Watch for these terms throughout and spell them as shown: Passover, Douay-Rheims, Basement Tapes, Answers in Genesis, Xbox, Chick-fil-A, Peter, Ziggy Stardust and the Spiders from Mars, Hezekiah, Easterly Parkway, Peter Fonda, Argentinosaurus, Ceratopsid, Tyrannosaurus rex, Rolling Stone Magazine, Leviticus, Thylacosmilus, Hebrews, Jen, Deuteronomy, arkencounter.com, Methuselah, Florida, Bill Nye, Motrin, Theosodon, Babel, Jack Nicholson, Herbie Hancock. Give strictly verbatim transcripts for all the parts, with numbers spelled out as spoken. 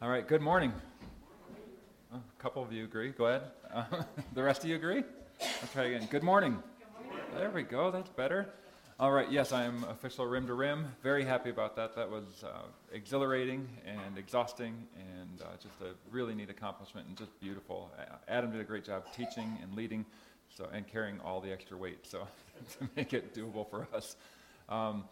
All right, good morning. Oh, a couple of you agree. Go ahead. Uh, the rest of you agree? Let's try again. Good morning. Good morning. There we go. That's better. All right, yes, I am official Rim to Rim. Very happy about that. That was uh, exhilarating and exhausting and uh, just a really neat accomplishment and just beautiful. Adam did a great job teaching and leading so and carrying all the extra weight so to make it doable for us. Um,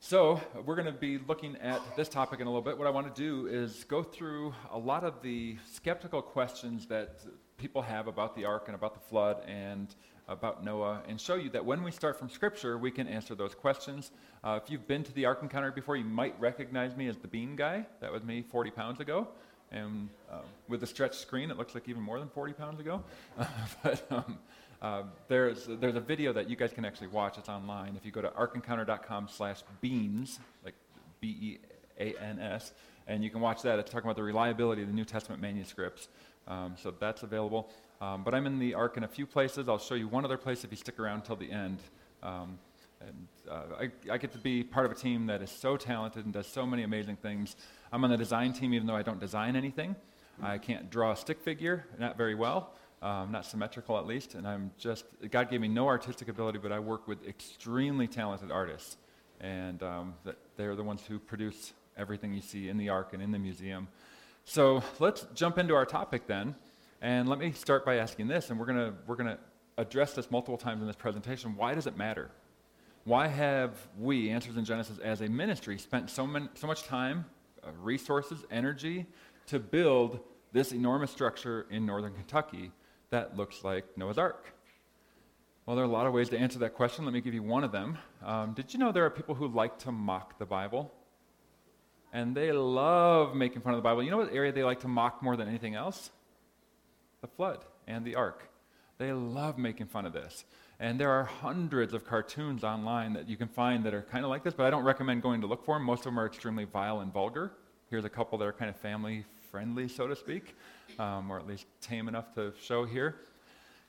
So we're going to be looking at this topic in a little bit. What I want to do is go through a lot of the skeptical questions that people have about the ark and about the flood and about Noah, and show you that when we start from Scripture, we can answer those questions. Uh, if you've been to the Ark Encounter before, you might recognize me as the bean guy. That was me forty pounds ago. And uh, with the stretched screen, it looks like even more than forty pounds ago. Uh, but... Um, Uh, there's there's a video that you guys can actually watch. It's online. If you go to ark encounter dot com slash beans, like B E A N S, and you can watch that. It's talking about the reliability of the New Testament manuscripts. Um, so that's available. Um, but I'm in the Ark in a few places. I'll show you one other place if you stick around till the end. Um, and uh, I, I get to be part of a team that is so talented and does so many amazing things. I'm on the design team even though I don't design anything. I can't draw a stick figure, not very well. Um, not symmetrical at least, and I'm just, God gave me no artistic ability, but I work with extremely talented artists, and um, that they're the ones who produce everything you see in the Ark and in the museum. So let's jump into our topic then, and let me start by asking this, and we're going to we're going to address this multiple times in this presentation. Why does it matter? Why have we, Answers in Genesis, as a ministry, spent so, many, so much time, uh, resources, energy, to build this enormous structure in Northern Kentucky that looks like Noah's Ark? Well, there are a lot of ways to answer that question. Let me give you one of them. Um, did you know there are people who like to mock the Bible? And they love making fun of the Bible. You know what area they like to mock more than anything else? The flood and the Ark. They love making fun of this. And there are hundreds of cartoons online that you can find that are kind of like this, but I don't recommend going to look for them. Most of them are extremely vile and vulgar. Here's a couple that are kind of family friendly, so to speak, um, or at least tame enough to show here.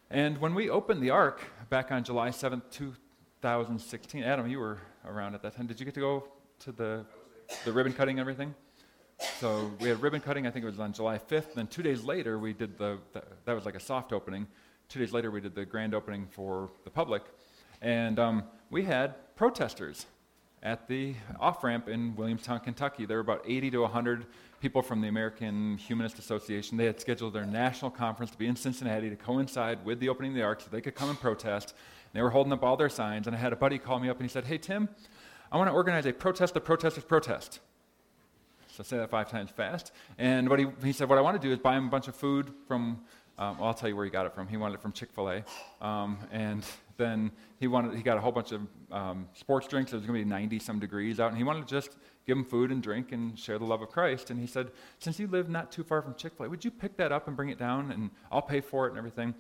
And when we opened the Ark back on July seventh, two thousand sixteen, Adam, you were around at that time. Did you get to go to the the ribbon cutting and everything? So we had ribbon cutting. I think it was on July fifth. Then two days later, we did the, the that was like a soft opening. Two days later, we did the grand opening for the public, and um, we had protesters at the off-ramp in Williamstown, Kentucky. There were about eighty to one hundred people from the American Humanist Association. They had scheduled their national conference to be in Cincinnati to coincide with the opening of the Ark so they could come and protest. And they were holding up all their signs, and I had a buddy call me up, and he said, "Hey, Tim, I want to organize a protest the protesters protest." So say that five times fast. And what he, he said, what I want to do is buy him a bunch of food from, um, well, I'll tell you where he got it from. He wanted it from Chick-fil-A. Um, and then he wanted he got a whole bunch of um, sports drinks. It was going to be ninety-some degrees out, and he wanted to just give them food and drink and share the love of Christ. And he said, "Since you live not too far from Chick-fil-A, would you pick that up and bring it down, and I'll pay for it and everything?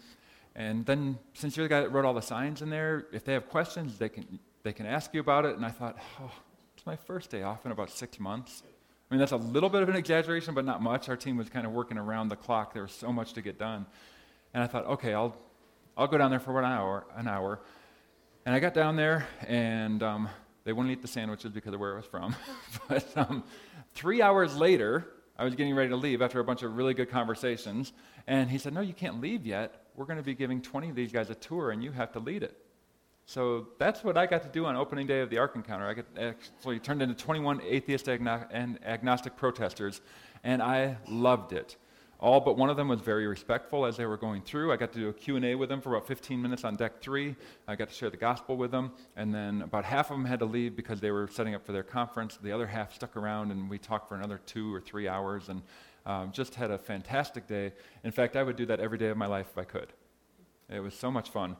And then, since you're the guy that wrote all the signs in there, if they have questions, they can they can ask you about it." And I thought, oh, it's my first day off in about six months. I mean, that's a little bit of an exaggeration, but not much. Our team was kind of working around the clock. There was so much to get done. And I thought, okay, I'll I'll go down there for an hour, an hour. And I got down there, and um, they wouldn't eat the sandwiches because of where it was from. but um, three hours later, I was getting ready to leave after a bunch of really good conversations, and he said, "No, you can't leave yet. We're going to be giving twenty of these guys a tour, and you have to lead it." So that's what I got to do on opening day of the Ark Encounter. I got actually turned into twenty-one atheist agno- and agnostic protesters, and I loved it. All but one of them was very respectful as they were going through. I got to do a Q and A with them for about fifteen minutes on deck three. I got to share the gospel with them. And then about half of them had to leave because they were setting up for their conference. The other half stuck around, and we talked for another two or three hours and um, just had a fantastic day. In fact, I would do that every day of my life if I could. It was so much fun.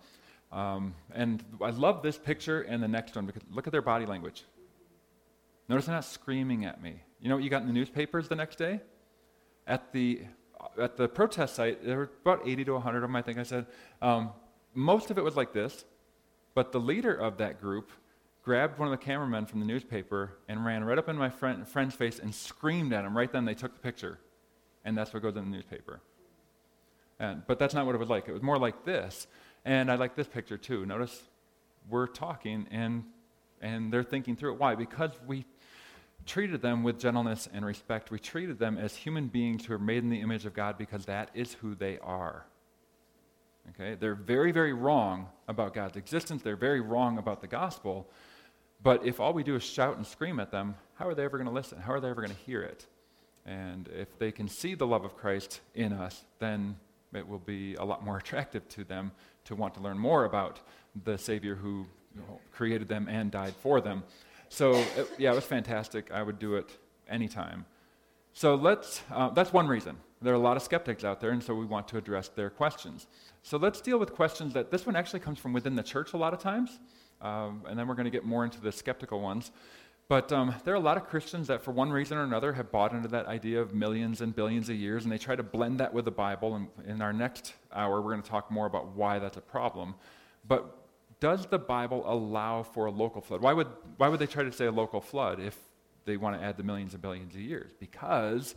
Um, and I love this picture and the next one because look at their body language. Notice they're not screaming at me. You know what you got in the newspapers the next day? At the... At the protest site, there were about eighty to one hundred of them, I think I said. Um, most of it was like this, but the leader of that group grabbed one of the cameramen from the newspaper and ran right up in my friend, friend's face and screamed at him. Right then, they took the picture, and that's what goes in the newspaper. And, but that's not what it was like. It was more like this, and I like this picture, too. Notice we're talking, and and they're thinking through it. Why? Because we treated them with gentleness and respect. We treated them as human beings who are made in the image of God because that is who they are. Okay? They're very, very wrong about God's existence. They're very wrong about the gospel. But if all we do is shout and scream at them, how are they ever going to listen? How are they ever going to hear it? And if they can see the love of Christ in us, then it will be a lot more attractive to them to want to learn more about the Savior who you know, created them and died for them. So, it, yeah, it was fantastic. I would do it anytime. So let's, uh, that's one reason. There are a lot of skeptics out there, and so we want to address their questions. So let's deal with questions that, this one actually comes from within the church a lot of times, um, and then we're going to get more into the skeptical ones. But um, there are a lot of Christians that for one reason or another have bought into that idea of millions and billions of years, and they try to blend that with the Bible, and in our next hour we're going to talk more about why that's a problem. But does the Bible allow for a local flood? Why would why would they try to say a local flood if they want to add the millions and billions of years? Because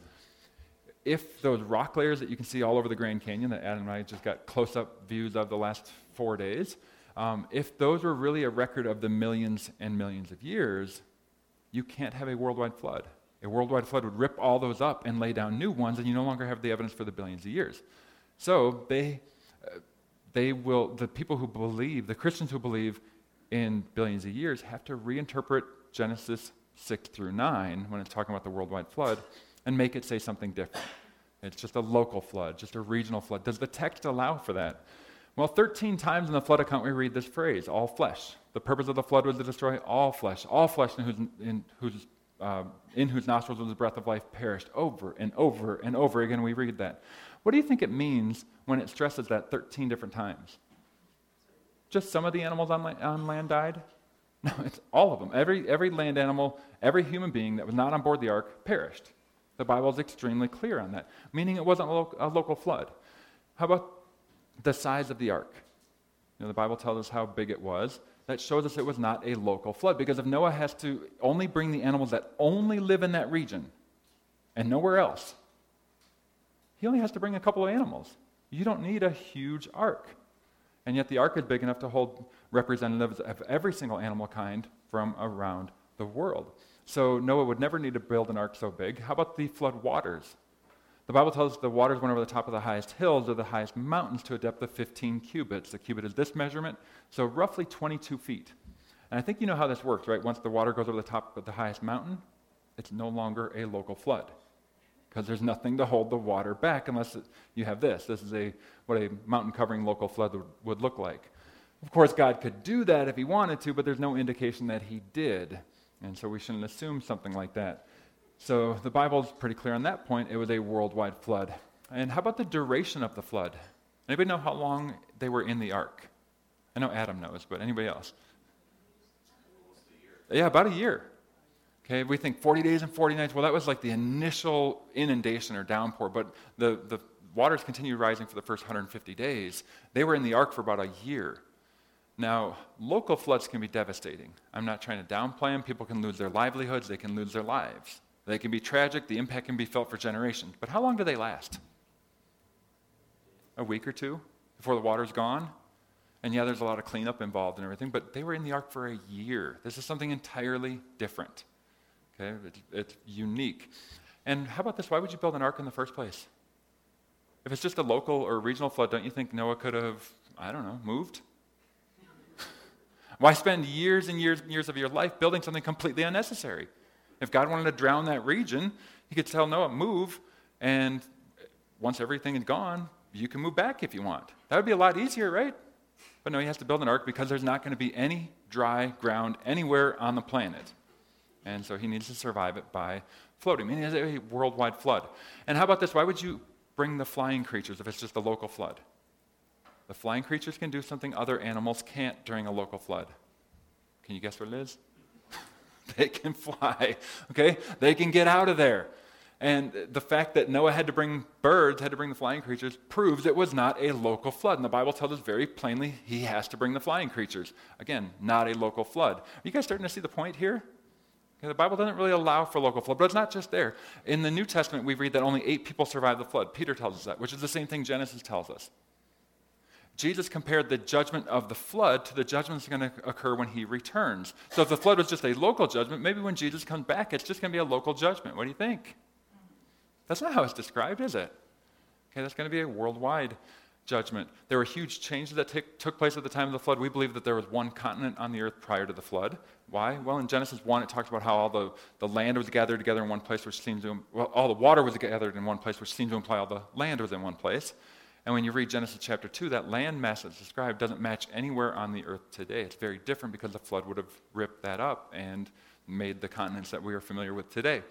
if those rock layers that you can see all over the Grand Canyon that Adam and I just got close-up views of the last four days, um, if those were really a record of the millions and millions of years, you can't have a worldwide flood. A worldwide flood would rip all those up and lay down new ones, and you no longer have the evidence for the billions of years. So they... Uh, They will, the people who believe, the Christians who believe in billions of years have to reinterpret Genesis six through nine when it's talking about the worldwide flood and make it say something different. It's just a local flood, just a regional flood. Does the text allow for that? Well, thirteen times in the flood account we read this phrase, all flesh. The purpose of the flood was to destroy all flesh. All flesh in whose, in whose, uh, in whose nostrils was the breath of life perished. Over and over and over again we read that. What do you think it means when it stresses that thirteen different times? Just some of the animals on, la- on land died? No, it's all of them. Every every land animal, every human being that was not on board the ark perished. The Bible is extremely clear on that, meaning it wasn't a, lo- a local flood. How about the size of the ark? You know, the Bible tells us how big it was. That shows us it was not a local flood, because if Noah has to only bring the animals that only live in that region and nowhere else, he only has to bring a couple of animals. You don't need a huge ark. And yet the ark is big enough to hold representatives of every single animal kind from around the world. So Noah would never need to build an ark so big. How about the flood waters? The Bible tells us the waters went over the top of the highest hills or the highest mountains to a depth of fifteen cubits. A cubit is this measurement, so roughly twenty-two feet. And I think you know how this works, right? Once the water goes over the top of the highest mountain, it's no longer a local flood, because there's nothing to hold the water back unless it, you have this. This is a what a mountain-covering local flood would, would look like. Of course, God could do that if he wanted to, but there's no indication that he did, and so we shouldn't assume something like that. So the Bible's pretty clear on that point. It was a worldwide flood. And how about the duration of the flood? Anybody know how long they were in the ark? I know Adam knows, but anybody else? Almost a year. Yeah, about a year. Okay, we think forty days and forty nights. Well, that was like the initial inundation or downpour, but the, the waters continued rising for the first one hundred fifty days. They were in the ark for about a year. Now, local floods can be devastating. I'm not trying to downplay them. People can lose their livelihoods. They can lose their lives. They can be tragic. The impact can be felt for generations. But how long do they last? A week or two before the water's gone? And yeah, there's a lot of cleanup involved and everything, but they were in the ark for a year. This is something entirely different. Okay, it's, it's unique. And how about this? Why would you build an ark in the first place? If it's just a local or regional flood, don't you think Noah could have, I don't know, moved? Why spend years and years and years of your life building something completely unnecessary? If God wanted to drown that region, he could tell Noah, move, and once everything is gone, you can move back if you want. That would be a lot easier, right? But no, he has to build an ark because there's not going to be any dry ground anywhere on the planet. And so he needs to survive it by floating. I mean, it's a worldwide flood. And how about this? Why would you bring the flying creatures if it's just a local flood? The flying creatures can do something other animals can't during a local flood. Can you guess what it is? They can fly, okay? They can get out of there. And the fact that Noah had to bring birds, had to bring the flying creatures, proves it was not a local flood. And the Bible tells us very plainly he has to bring the flying creatures. Again, not a local flood. Are you guys starting to see the point here? The Bible doesn't really allow for local flood, but it's not just there. In the New Testament, we read that only eight people survived the flood. Peter tells us that, which is the same thing Genesis tells us. Jesus compared the judgment of the flood to the judgment that's going to occur when he returns. So if the flood was just a local judgment, maybe when Jesus comes back, it's just going to be a local judgment. What do you think? That's not how it's described, is it? Okay, that's going to be a worldwide judgment. There were huge changes that t- took place at the time of the flood. We believe that there was one continent on the earth prior to the flood. Why? Well, in Genesis one, it talks about how all the, the land was gathered together in one place, which seems to, well, all the water was gathered in one place, which seems to imply all the land was in one place. And when you read Genesis chapter two, that land mass that's described doesn't match anywhere on the earth today. It's very different because the flood would have ripped that up and made the continents that we are familiar with today.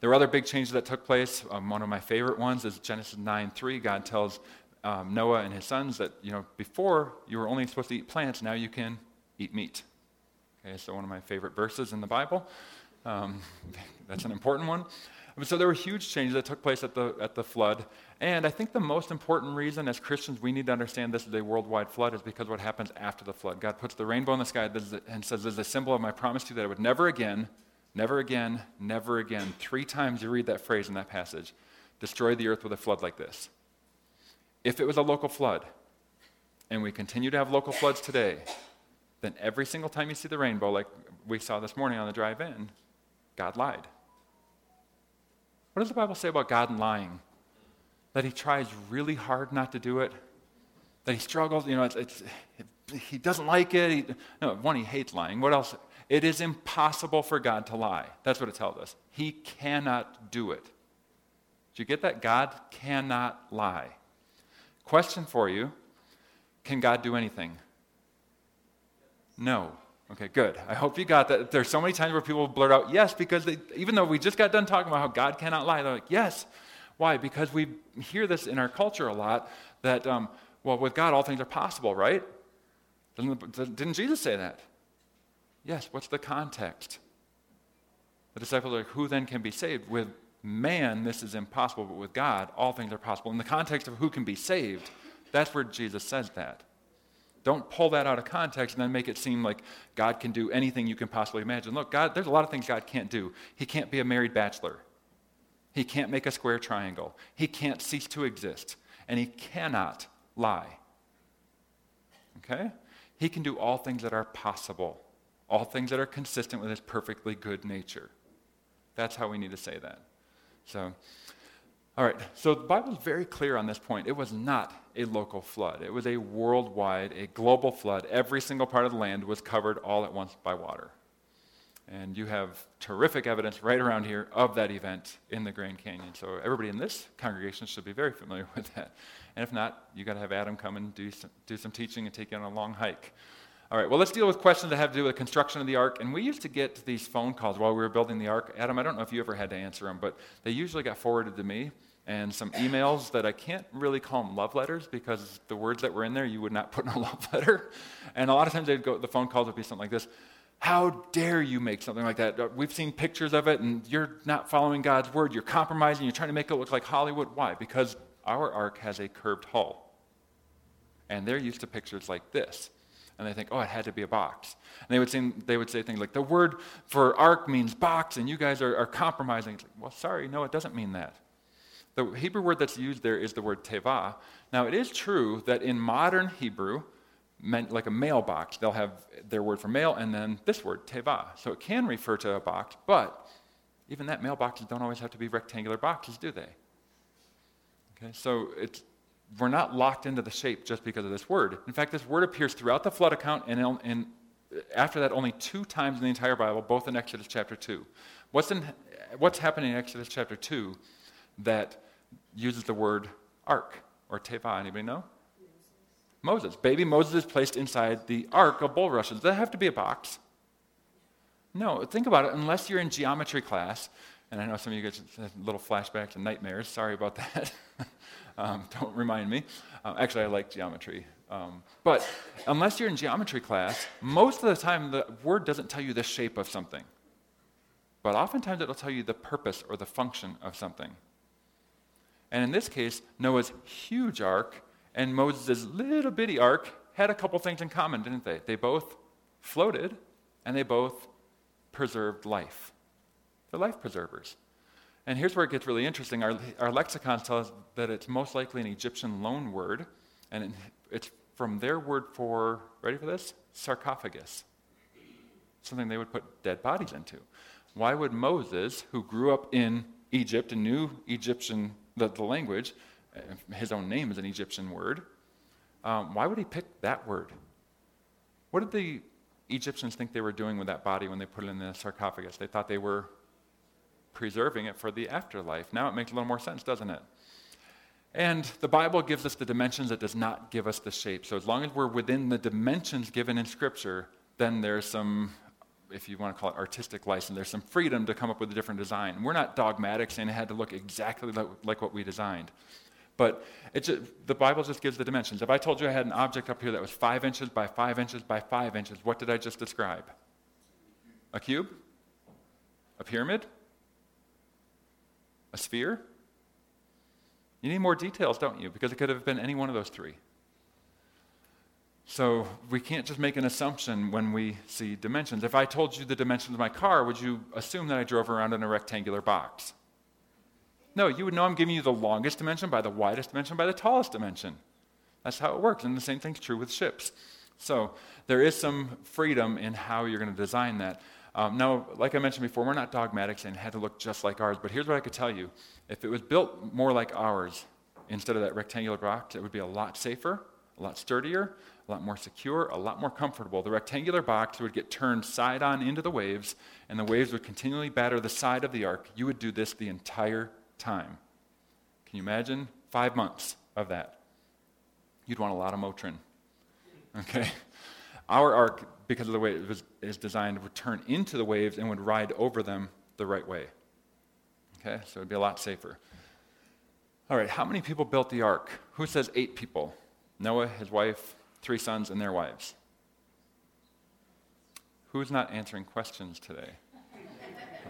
There were other big changes that took place. Um, one of my favorite ones is Genesis nine three. God tells um, Noah and his sons that, you know, before you were only supposed to eat plants, now you can eat meat. Okay, so one of my favorite verses in the Bible. Um, that's an important one. So there were huge changes that took place at the at the flood. And I think the most important reason as Christians we need to understand this is a worldwide flood is because what happens after the flood. God puts the rainbow in the sky and says, this is a symbol of my promise to you that I would never again, never again, never again. Three times you read that phrase in that passage. Destroy the earth with a flood like this. If it was a local flood, and we continue to have local floods today, then every single time you see the rainbow, like we saw this morning on the drive in, God lied. What does the Bible say about God and lying? That he tries really hard not to do it. That he struggles, you know, it's, it's, it, he doesn't like it. He, no, one, he hates lying. What else? It is impossible for God to lie. That's what it tells us. He cannot do it. Do you get that? God cannot lie. Question for you. Can God do anything? No. Okay, good. I hope you got that. There's so many times where people blurt out yes because they, even though we just got done talking about how God cannot lie, they're like, yes. Why? Because we hear this in our culture a lot that, um, well, with God, all things are possible, right? Didn't, didn't Jesus say that? Yes. What's the context? The disciples are like, who then can be saved? With man, this is impossible, but with God, all things are possible. In the context of who can be saved, that's where Jesus says that. Don't pull that out of context and then make it seem like God can do anything you can possibly imagine. Look, God, there's a lot of things God can't do. He can't be a married bachelor. He can't make a square triangle. He can't cease to exist. And he cannot lie. Okay? He can do all things that are possible. All things that are consistent with his perfectly good nature. That's how we need to say that. So, all right, so the Bible is very clear on this point. It was not a local flood. It was a worldwide, a global flood. Every single part of the land was covered all at once by water. And you have terrific evidence right around here of that event in the Grand Canyon. So everybody in this congregation should be very familiar with that. And if not, you got to have Adam come and do some, do some teaching and take you on a long hike. All right, well, let's deal with questions that have to do with the construction of the ark. And we used to get these phone calls while we were building the ark. Adam, I don't know if you ever had to answer them, but they usually got forwarded to me. And some emails that I can't really call them love letters because the words that were in there you would not put in a love letter. And a lot of times they'd go, the phone calls would be something like this. How dare you make something like that? We've seen pictures of it, and you're not following God's word. You're compromising. You're trying to make it look like Hollywood. Why? Because our ark has a curved hull. And they're used to pictures like this. And they think, oh, it had to be a box. And they would say, they would say things like, the word for ark means box, and you guys are, are compromising. It's like, well, sorry, no, it doesn't mean that. The Hebrew word that's used there is the word teva. Now, it is true that in modern Hebrew, meant like a mailbox, they'll have their word for mail and then this word, teva. So it can refer to a box, but even that, mailboxes don't always have to be rectangular boxes, do they? Okay, so it's, we're not locked into the shape just because of this word. In fact, this word appears throughout the flood account and in, in, after that only two times in the entire Bible, both in Exodus chapter two. What's, in, what's happening in Exodus chapter two that uses the word ark or teva? Anybody know? Moses. Moses. Baby Moses is placed inside the ark of bulrushes. Does that have to be a box? No. Think about it. Unless you're in geometry class, and I know some of you guys have little flashbacks and nightmares. Sorry about that. um, don't remind me. Um, actually, I like geometry. Um, but unless you're in geometry class, most of the time the word doesn't tell you the shape of something. But oftentimes it'll tell you the purpose or the function of something. And in this case, Noah's huge ark and Moses' little bitty ark had a couple things in common, didn't they? They both floated, and they both preserved life. They're life preservers. And here's where it gets really interesting. Our, our lexicons tell us that it's most likely an Egyptian loan word, and it's from their word for, ready for this? Sarcophagus. Something they would put dead bodies into. Why would Moses, who grew up in Egypt and knew Egyptian, the, the language, his own name is an Egyptian word, um, why would he pick that word? What did the Egyptians think they were doing with that body when they put it in the sarcophagus? They thought they were preserving it for the afterlife. Now it makes a little more sense, doesn't it? And the Bible gives us the dimensions. It does not give us the shape. So as long as we're within the dimensions given in Scripture, then there's some, if you want to call it artistic license, there's some freedom to come up with a different design. We're not dogmatic saying it had to look exactly like what we designed. But it just, the Bible just gives the dimensions. If I told you I had an object up here that was five inches by five inches by five inches, what did I just describe? A cube? A pyramid? A sphere? You need more details, don't you? Because it could have been any one of those three. So we can't just make an assumption when we see dimensions. If I told you the dimensions of my car, would you assume that I drove around in a rectangular box? No, you would know I'm giving you the longest dimension by the widest dimension by the tallest dimension. That's how it works, and the same thing's true with ships. So there is some freedom in how you're going to design that. Um, now, like I mentioned before, we're not dogmatic saying it had to look just like ours, but here's what I could tell you. If it was built more like ours instead of that rectangular box, it would be a lot safer, a lot sturdier, a lot more secure, a lot more comfortable. The rectangular box would get turned side on into the waves, and the waves would continually batter the side of the ark. You would do this the entire time. Can you imagine? Five months of that. You'd want a lot of Motrin. Okay? Our ark, because of the way it was, is designed, would turn into the waves and would ride over them the right way. Okay? So it would be a lot safer. All right, how many people built the ark? Who says eight people? Noah, his wife, three sons, and their wives. Who's not answering questions today?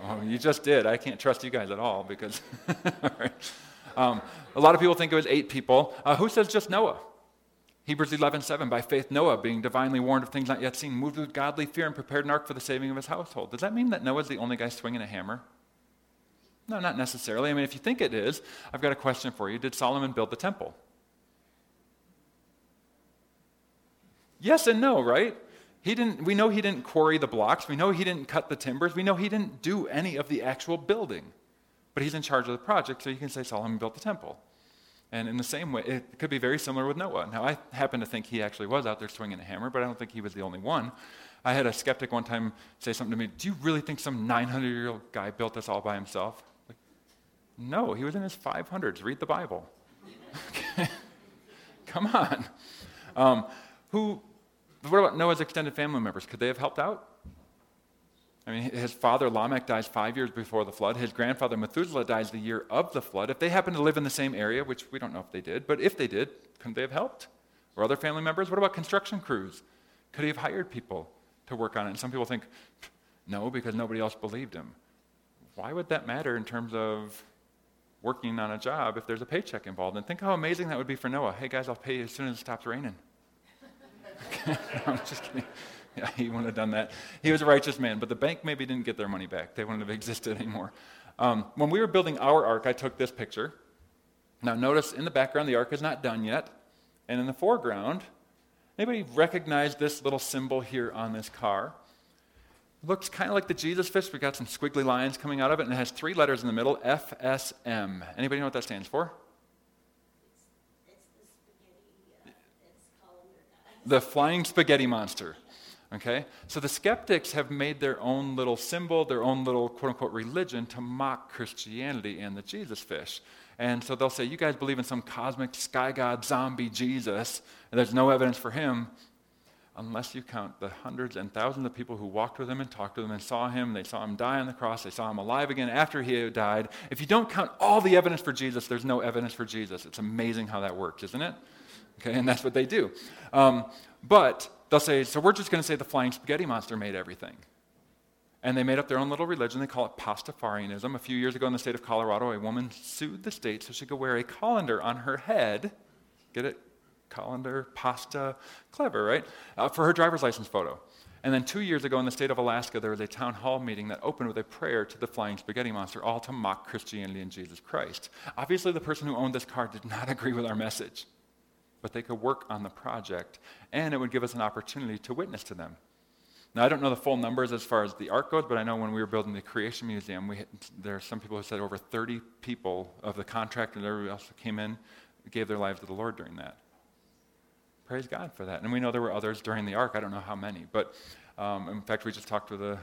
Oh, you just did. I can't trust you guys at all because all right. um, a lot of people think it was eight people. Uh, who says just Noah? Hebrews eleven seven, by faith Noah, being divinely warned of things not yet seen, moved with godly fear and prepared an ark for the saving of his household. Does that mean that Noah's the only guy swinging a hammer? No, not necessarily. I mean, if you think it is, I've got a question for you. Did Solomon build the temple? Yes and no, right? He didn't. We know he didn't quarry the blocks. We know he didn't cut the timbers. We know he didn't do any of the actual building. But he's in charge of the project, so you can say Solomon built the temple. And in the same way, it could be very similar with Noah. Now, I happen to think he actually was out there swinging a hammer, but I don't think he was the only one. I had a skeptic one time say something to me, do you really think some nine hundred-year-old guy built this all by himself? Like, no, he was in his five hundreds. Read the Bible. Come on. Um, who, what about Noah's extended family members? Could they have helped out? I mean, his father, Lamech, dies five years before the flood. His grandfather, Methuselah, dies the year of the flood. If they happen to live in the same area, which we don't know if they did, but if they did, couldn't they have helped? Or other family members? What about construction crews? Could he have hired people to work on it? And some people think, no, because nobody else believed him. Why would that matter in terms of working on a job if there's a paycheck involved? And think how amazing that would be for Noah. Hey, guys, I'll pay you as soon as it stops raining. Okay. I'm just kidding. Yeah, he wouldn't have done that. He was a righteous man, but the bank maybe didn't get their money back. They wouldn't have existed anymore. Um, when we were building our ark, I took this picture. Now notice in the background, the ark is not done yet. And in the foreground, anybody recognize this little symbol here on this car? It looks kind of like the Jesus fish. We got some squiggly lines coming out of it, and it has three letters in the middle, F S M. Anybody know what that stands for? It's, it's the spaghetti. Uh, it's called the Flying Spaghetti Monster. Okay, so the skeptics have made their own little symbol, their own little quote-unquote religion to mock Christianity and the Jesus fish. And so they'll say, you guys believe in some cosmic sky god zombie Jesus, and there's no evidence for him, unless you count the hundreds and thousands of people who walked with him and talked with him and saw him. They saw him die on the cross. They saw him alive again after he died. If you don't count all the evidence for Jesus, there's no evidence for Jesus. It's amazing how that works, isn't it? Okay, and that's what they do. Um, but... They'll say, so we're just going to say the Flying Spaghetti Monster made everything. And they made up their own little religion. They call it Pastafarianism. A few years ago in the state of Colorado, a woman sued the state so she could wear a colander on her head. Get it? Colander, pasta, clever, right? Uh, for her driver's license photo. And then two years ago in the state of Alaska, there was a town hall meeting that opened with a prayer to the Flying Spaghetti Monster, all to mock Christianity and Jesus Christ. Obviously, the person who owned this car did not agree with our message. but they could work on the project, and it would give us an opportunity to witness to them. Now, I don't know the full numbers as far as the Ark goes, but I know when we were building the Creation Museum, we had, there are some people who said over thirty people of the contract and everybody else who came in gave their lives to the Lord during that. Praise God for that. And we know there were others during the Ark. I don't know how many, but um, in fact, we just talked with a,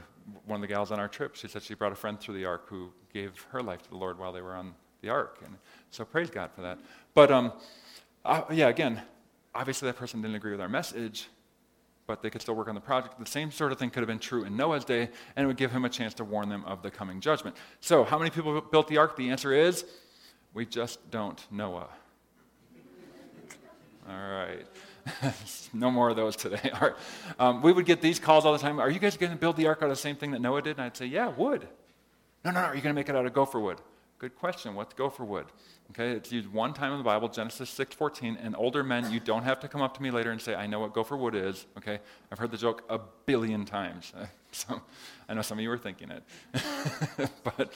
one of the gals on our trip. She said she brought a friend through the Ark who gave her life to the Lord while they were on the Ark, and so praise God for that. But um, uh, yeah, again, obviously that person didn't agree with our message, but they could still work on the project. The same sort of thing could have been true in Noah's day, and it would give him a chance to warn them of the coming judgment. So how many people built the Ark? The answer is, we just don't, Noah. All right. No more of those today. All right. Um, we would get these calls all the time. Are you guys going to build the Ark out of the same thing that Noah did? And I'd say, yeah, wood. No, no, no. Are you going to make it out of gopher wood? Good question. What's gopher wood? Okay, it's used one time in the Bible, Genesis six fourteen. And older men, you don't have to come up to me later and say, I know what gopher wood is. Okay, I've heard the joke a billion times. So I know some of you were thinking it. But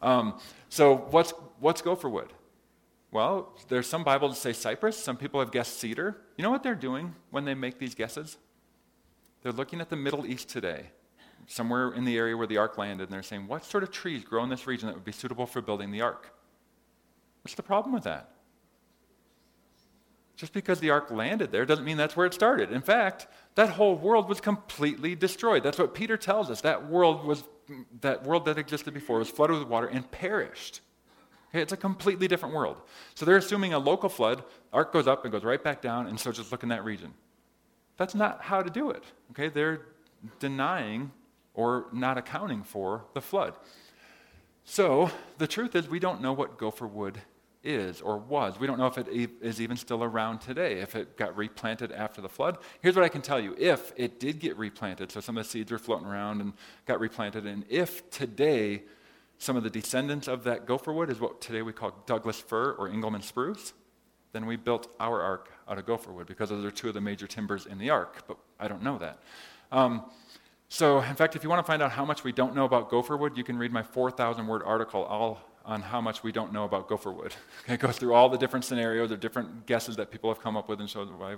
um, so what's what's gopher wood? Well, there's some Bibles that say cypress. Some people have guessed cedar. You know what they're doing when they make these guesses? They're looking at the Middle East today, somewhere in the area where the Ark landed, and they're saying, what sort of trees grow in this region that would be suitable for building the Ark? What's the problem with that? Just because the Ark landed there doesn't mean that's where it started. In fact, that whole world was completely destroyed. That's what Peter tells us. That world was that world that existed before was flooded with water and perished. Okay, it's a completely different world. So they're assuming a local flood, Ark goes up and goes right back down, and so just look in that region. That's not how to do it. Okay, they're denying or not accounting for the flood. So the truth is we don't know what gopher wood is or was. We don't know if it e- is even still around today, if it got replanted after the flood. Here's what I can tell you. If it did get replanted, so some of the seeds were floating around and got replanted, and if today some of the descendants of that gopher wood is what today we call Douglas fir or Engelmann spruce, then we built our Ark out of gopher wood because those are two of the major timbers in the Ark, but I don't know that. Um, So, in fact, if you want to find out how much we don't know about gopher wood, you can read my four thousand word article all on how much we don't know about gopher wood. It goes through all the different scenarios or different guesses that people have come up with and shows why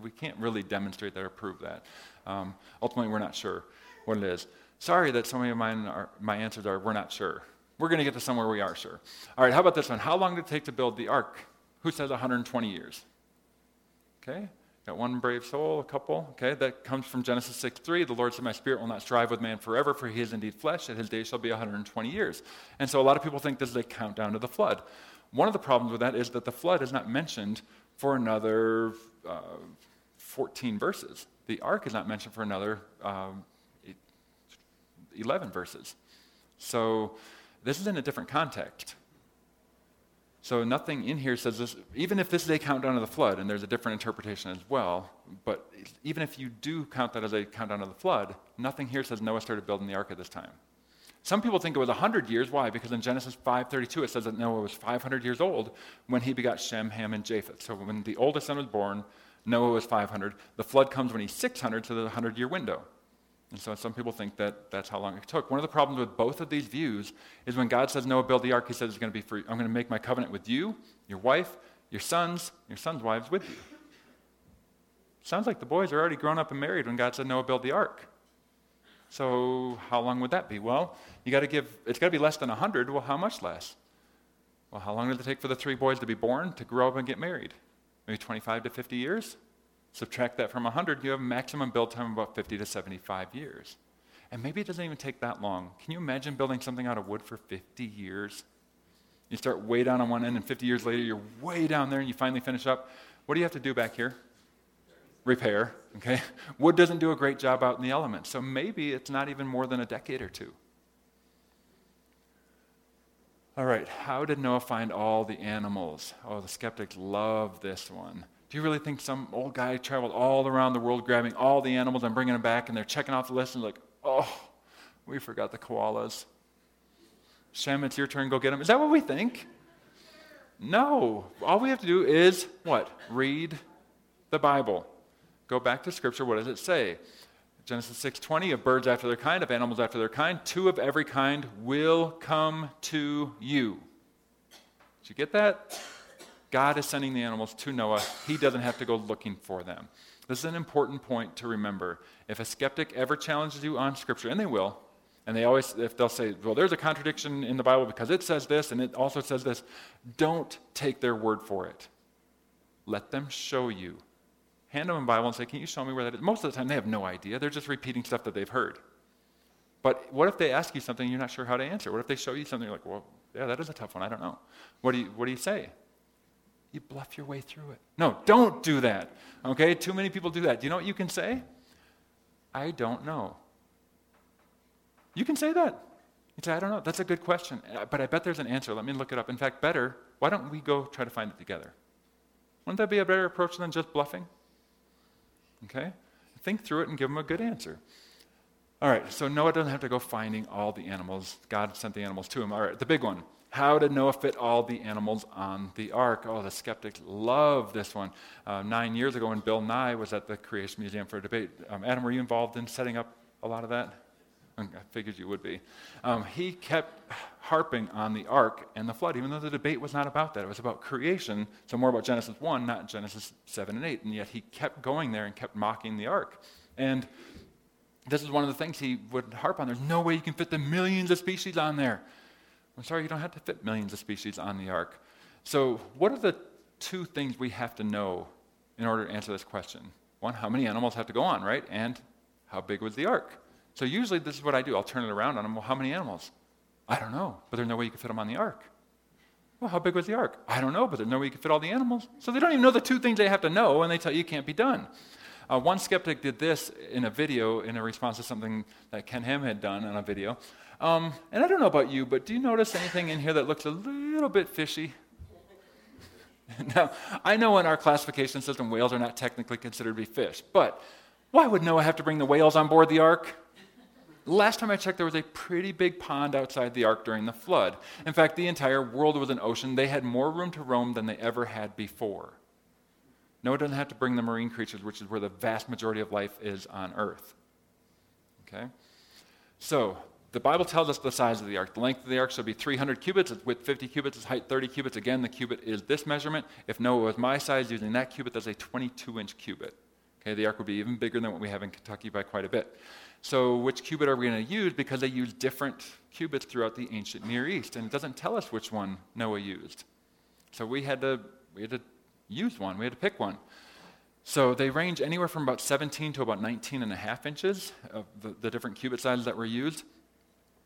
we can't really demonstrate that or prove that. Um, ultimately, we're not sure what it is. Sorry that so many of mine are, my answers are, we're not sure. We're going to get to somewhere we are sure. All right, how about this one? How long did it take to build the Ark? Who says one hundred twenty years? Okay. Got one brave soul, a couple. Okay, that comes from Genesis six three. The Lord said, my spirit will not strive with man forever, for he is indeed flesh, and his days shall be one hundred twenty years. And so a lot of people think this is a countdown to the flood. One of the problems with that is that the flood is not mentioned for another uh, fourteen verses. The Ark is not mentioned for another um, eleven verses. So this is in a different context. So nothing in here says this, even if this is a countdown of the flood, and there's a different interpretation as well, but even if you do count that as a countdown of the flood, nothing here says Noah started building the Ark at this time. Some people think it was one hundred years. Why? Because in Genesis five thirty-two, it says that Noah was five hundred years old when he begot Shem, Ham, and Japheth. So when the oldest son was born, Noah was five hundred. The flood comes when he's six hundred, so there's a hundred-year window. And so some people think that that's how long it took. One of the problems with both of these views is when God says, Noah, build the Ark, he says, it's going to be for you. I'm going to make my covenant with you, your wife, your sons, your sons' wives with you. Sounds like the boys are already grown up and married when God said, Noah, build the Ark. So how long would that be? Well, you got to give, it's got to be less than one hundred. Well, how much less? Well, how long did it take for the three boys to be born, to grow up and get married? Maybe twenty-five to fifty years? Subtract that from one hundred, you have a maximum build time of about fifty to seventy-five years. And maybe it doesn't even take that long. Can you imagine building something out of wood for fifty years? You start way down on one end, and fifty years later, you're way down there, and you finally finish up. What do you have to do back here? Repair, okay? Wood doesn't do a great job out in the elements, so maybe it's not even more than a decade or two. All right, how did Noah find all the animals? Oh, the skeptics love this one. Do you really think some old guy traveled all around the world grabbing all the animals and bringing them back, and they're checking off the list and like, oh, we forgot the koalas. Shem, it's your turn, go get them. Is that what we think? No. All we have to do is what? Read the Bible. Go back to Scripture. What does it say? Genesis six twenty, of birds after their kind, of animals after their kind, two of every kind will come to you. Did you get that? God is sending the animals to Noah. He doesn't have to go looking for them. This is an important point to remember. If a skeptic ever challenges you on Scripture, and they will, and they always, if they'll say, well, there's a contradiction in the Bible because it says this and it also says this, don't take their word for it. Let them show you. Hand them a Bible and say, can you show me where that is? Most of the time, they have no idea. They're just repeating stuff that they've heard. But what if they ask you something and you're not sure how to answer? What if they show you something, you're like, well, yeah, that is a tough one. I don't know. What do you, what do you say? You bluff your way through it. No, don't do that. Okay? Too many people do that. Do you know what you can say? I don't know. You can say that. You say, I don't know. That's a good question. But I bet there's an answer. Let me look it up. In fact, better, why don't we go try to find it together? Wouldn't that be a better approach than just bluffing? Okay? Think through it and give them a good answer. All right, so Noah doesn't have to go finding all the animals. God sent the animals to him. All right, the big one. How did Noah fit all the animals on the ark? Oh, the skeptics love this one. Uh, nine years ago when Bill Nye was at the Creation Museum for a debate, um, Adam, were you involved in setting up a lot of that? I figured you would be. Um, he kept harping on the ark and the flood, even though the debate was not about that. It was about creation, so more about Genesis one, not Genesis seven and eight. And yet he kept going there and kept mocking the ark. And this is one of the things he would harp on. There's no way you can fit the millions of species on there. I'm sorry, you don't have to fit millions of species on the ark. So what are the two things we have to know in order to answer this question? One, how many animals have to go on, right? And how big was the ark? So usually this is what I do. I'll turn it around on them. Well, how many animals? I don't know, but there's no way you can fit them on the ark. Well, how big was the ark? I don't know, but there's no way you can fit all the animals. So they don't even know the two things they have to know, and they tell you it can't be done. Uh, one skeptic did this in a video in a response to something that Ken Ham had done on a video. Um, and I don't know about you, but do you notice anything in here that looks a little bit fishy? Now, I know in our classification system, whales are not technically considered to be fish, but why would Noah have to bring the whales on board the ark? Last time I checked, there was a pretty big pond outside the ark during the flood. In fact, the entire world was an ocean. They had more room to roam than they ever had before. Noah doesn't have to bring the marine creatures, which is where the vast majority of life is on earth. Okay? So, the Bible tells us the size of the ark. The length of the ark should be three hundred cubits, its width fifty cubits, its height thirty cubits. Again, the cubit is this measurement. If Noah was my size using that cubit, that's a twenty-two inch cubit. Okay, the ark would be even bigger than what we have in Kentucky by quite a bit. So which cubit are we going to use? Because they used different cubits throughout the ancient Near East, and it doesn't tell us which one Noah used. So we had to we had to use one. We had to pick one. So they range anywhere from about seventeen to about nineteen and a half inches of the, the different cubit sizes that were used.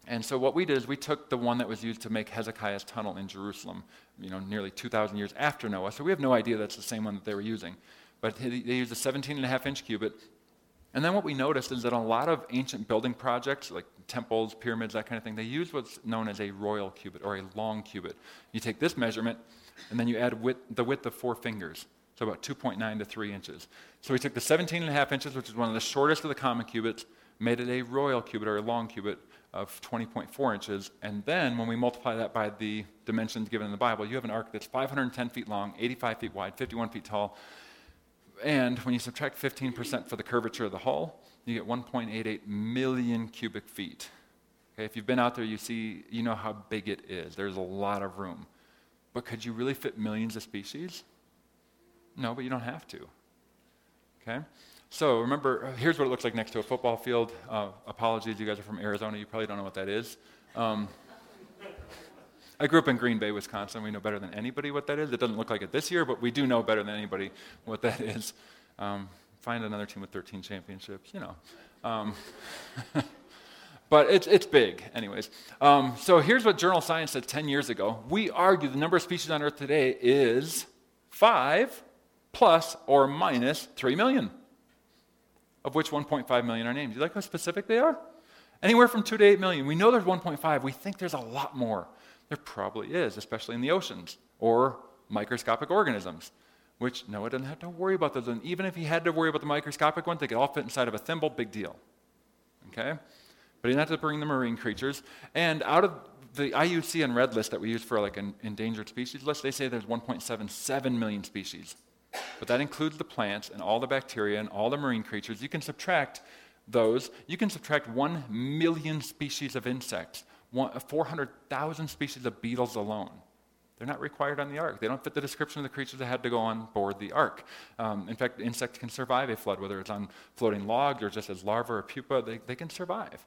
And so what we did is we took the one that was used to make Hezekiah's tunnel in Jerusalem, you know, nearly two thousand years after Noah. So we have no idea that's the same one that they were using. But they used a seventeen and a half inch cubit. And then what we noticed is that a lot of ancient building projects, like temples, pyramids, that kind of thing, they used what's known as a royal cubit or a long cubit. You take this measurement, and then you add width, the width of four fingers, so about two point nine to three inches. So we took the seventeen and a half inches, which is one of the shortest of the common cubits, made it a royal cubit or a long cubit of twenty point four inches, and then when we multiply that by the dimensions given in the Bible, you have an ark that's five hundred ten feet long, eighty-five feet wide, fifty-one feet tall, and when you subtract fifteen percent for the curvature of the hull, you get one point eight eight million cubic feet. Okay, if you've been out there, you see, you know how big it is. There's a lot of room. But could you really fit millions of species? No, but you don't have to. Okay? So remember, here's what it looks like next to a football field. Uh, apologies, you guys are from Arizona. You probably don't know what that is. Um, I grew up in Green Bay, Wisconsin. We know better than anybody what that is. It doesn't look like it this year, but we do know better than anybody what that is. Um, find another team with thirteen championships, you know. Um, but it's it's big, anyways. Um, so here's what Journal Science said ten years ago. We argue the number of species on Earth today is five plus or minus three million. Of which one point five million are named. Do you like how specific they are? Anywhere from two to eight million. We know there's one point five. We think there's a lot more. There probably is, especially in the oceans or microscopic organisms, which Noah doesn't have to worry about those. And even if he had to worry about the microscopic ones, they could all fit inside of a thimble, big deal. Okay? But he didn't have to bring the marine creatures. And out of the I U C N red list that we use for like an endangered species list, they say there's one point seven seven million species. But that includes the plants and all the bacteria and all the marine creatures. You can subtract those. You can subtract one million species of insects, four hundred thousand species of beetles alone. They're not required on the ark. They don't fit the description of the creatures that had to go on board the ark. Um, in fact, insects can survive a flood, whether it's on floating logs or just as larvae or pupa, they, they can survive.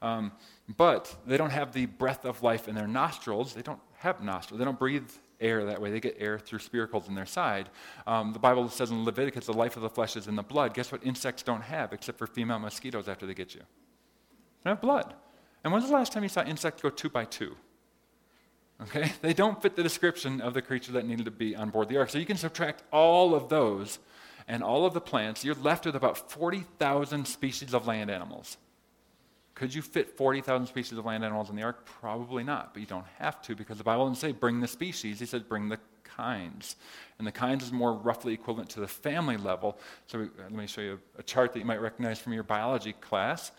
Um, but they don't have the breath of life in their nostrils. They don't have nostrils. They don't breathe air that way. They get air through spiracles in their side. Um, the Bible says in Leviticus, the life of the flesh is in the blood. Guess what insects don't have, except for female mosquitoes after they get you? They have blood. And when's the last time you saw insects go two by two? Okay, they don't fit the description of the creature that needed to be on board the ark. So you can subtract all of those and all of the plants. You're left with about forty thousand species of land animals. Could you fit forty thousand species of land animals in the ark? Probably not, but you don't have to, because the Bible doesn't say bring the species. He said bring the kinds. And the kinds is more roughly equivalent to the family level. So we, let me show you a chart that you might recognize from your biology class.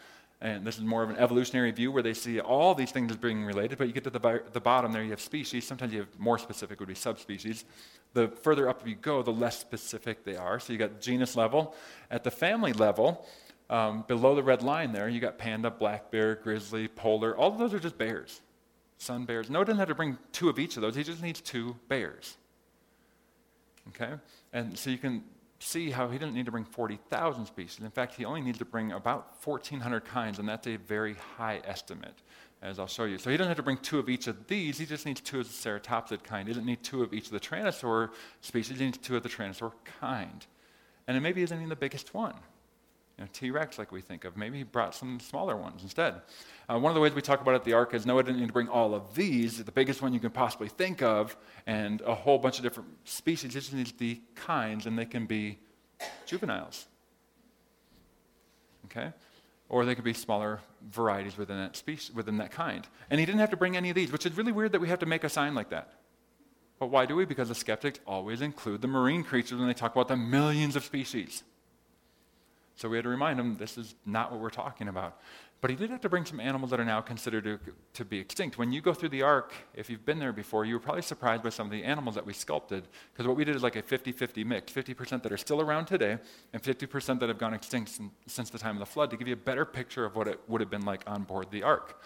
And this is more of an evolutionary view where they see all these things as being related, but you get to the, bi- the bottom there, you have species. Sometimes you have more specific would be subspecies. The further up you go, the less specific they are. So you got genus level. At the family level, um, below the red line there, you got panda, black bear, grizzly, polar. All of those are just bears, sun bears. Noah doesn't have to bring two of each of those. He just needs two bears. Okay? And so you can see how he didn't need to bring forty thousand species. In fact, he only needs to bring about fourteen hundred kinds, and that's a very high estimate, as I'll show you. So he doesn't have to bring two of each of these. He just needs two of the ceratopsid kind. He doesn't need two of each of the Tyrannosaur species. He needs two of the Tyrannosaur kind. And it maybe isn't even the biggest one. You know, T-Rex, like we think of. Maybe he brought some smaller ones instead. Uh, one of the ways we talk about it, the ark, is Noah didn't need to bring all of these, the biggest one you can possibly think of, and a whole bunch of different species. He just needs the kinds, and they can be juveniles. Okay? Or they could be smaller varieties within that species, within that kind. And he didn't have to bring any of these, which is really weird that we have to make a sign like that. But why do we? Because the skeptics always include the marine creatures when they talk about the millions of species. So we had to remind him this is not what we're talking about. But he did have to bring some animals that are now considered to, to be extinct. When you go through the ark, if you've been there before, you were probably surprised by some of the animals that we sculpted, because what we did is like a fifty-fifty mix, fifty percent that are still around today and fifty percent that have gone extinct sin, since the time of the flood, to give you a better picture of what it would have been like on board the ark.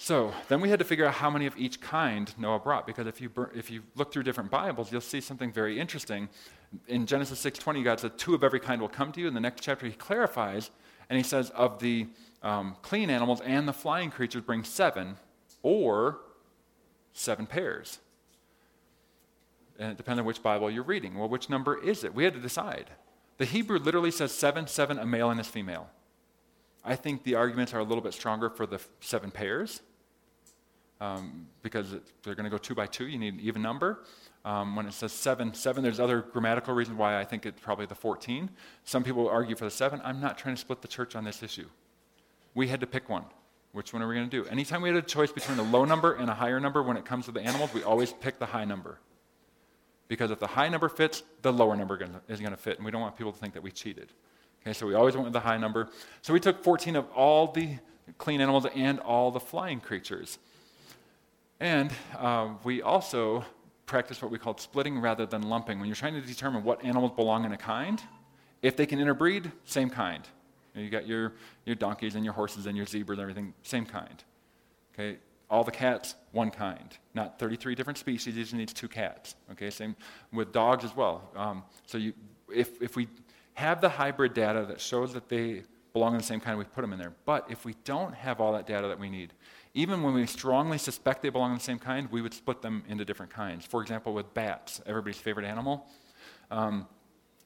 So then we had to figure out how many of each kind Noah brought, because if you bur- if you look through different Bibles, you'll see something very interesting. In Genesis six twenty, God said, two of every kind will come to you. In the next chapter, he clarifies, and he says, of the um, clean animals and the flying creatures, bring seven, or seven pairs. And it depends on which Bible you're reading. Well, which number is it? We had to decide. The Hebrew literally says seven, seven, a male and his female. I think the arguments are a little bit stronger for the f- seven pairs, um, because it, they're going to go two by two. You need an even number. Um, when it says seven, seven, there's other grammatical reasons why I think it's probably the fourteen. Some people argue for the seven. I'm not trying to split the church on this issue. We had to pick one. Which one are we going to do? Anytime we had a choice between a low number and a higher number when it comes to the animals, we always pick the high number. Because if the high number fits, the lower number gonna, is going to fit, and we don't want people to think that we cheated. Okay, so we always went with the high number. So we took fourteen of all the clean animals and all the flying creatures. And uh, we also practice what we call splitting rather than lumping. When you're trying to determine what animals belong in a kind, if they can interbreed, same kind. You know, you got your, your donkeys and your horses and your zebras and everything, same kind. Okay, all the cats, one kind. Not thirty-three different species, you just need two cats. Okay, same with dogs as well. Um, so you, if if we have the hybrid data that shows that they belong in the same kind, we put them in there. But if we don't have all that data that we need, even when we strongly suspect they belong in the same kind, we would split them into different kinds. For example, with bats, everybody's favorite animal. Um,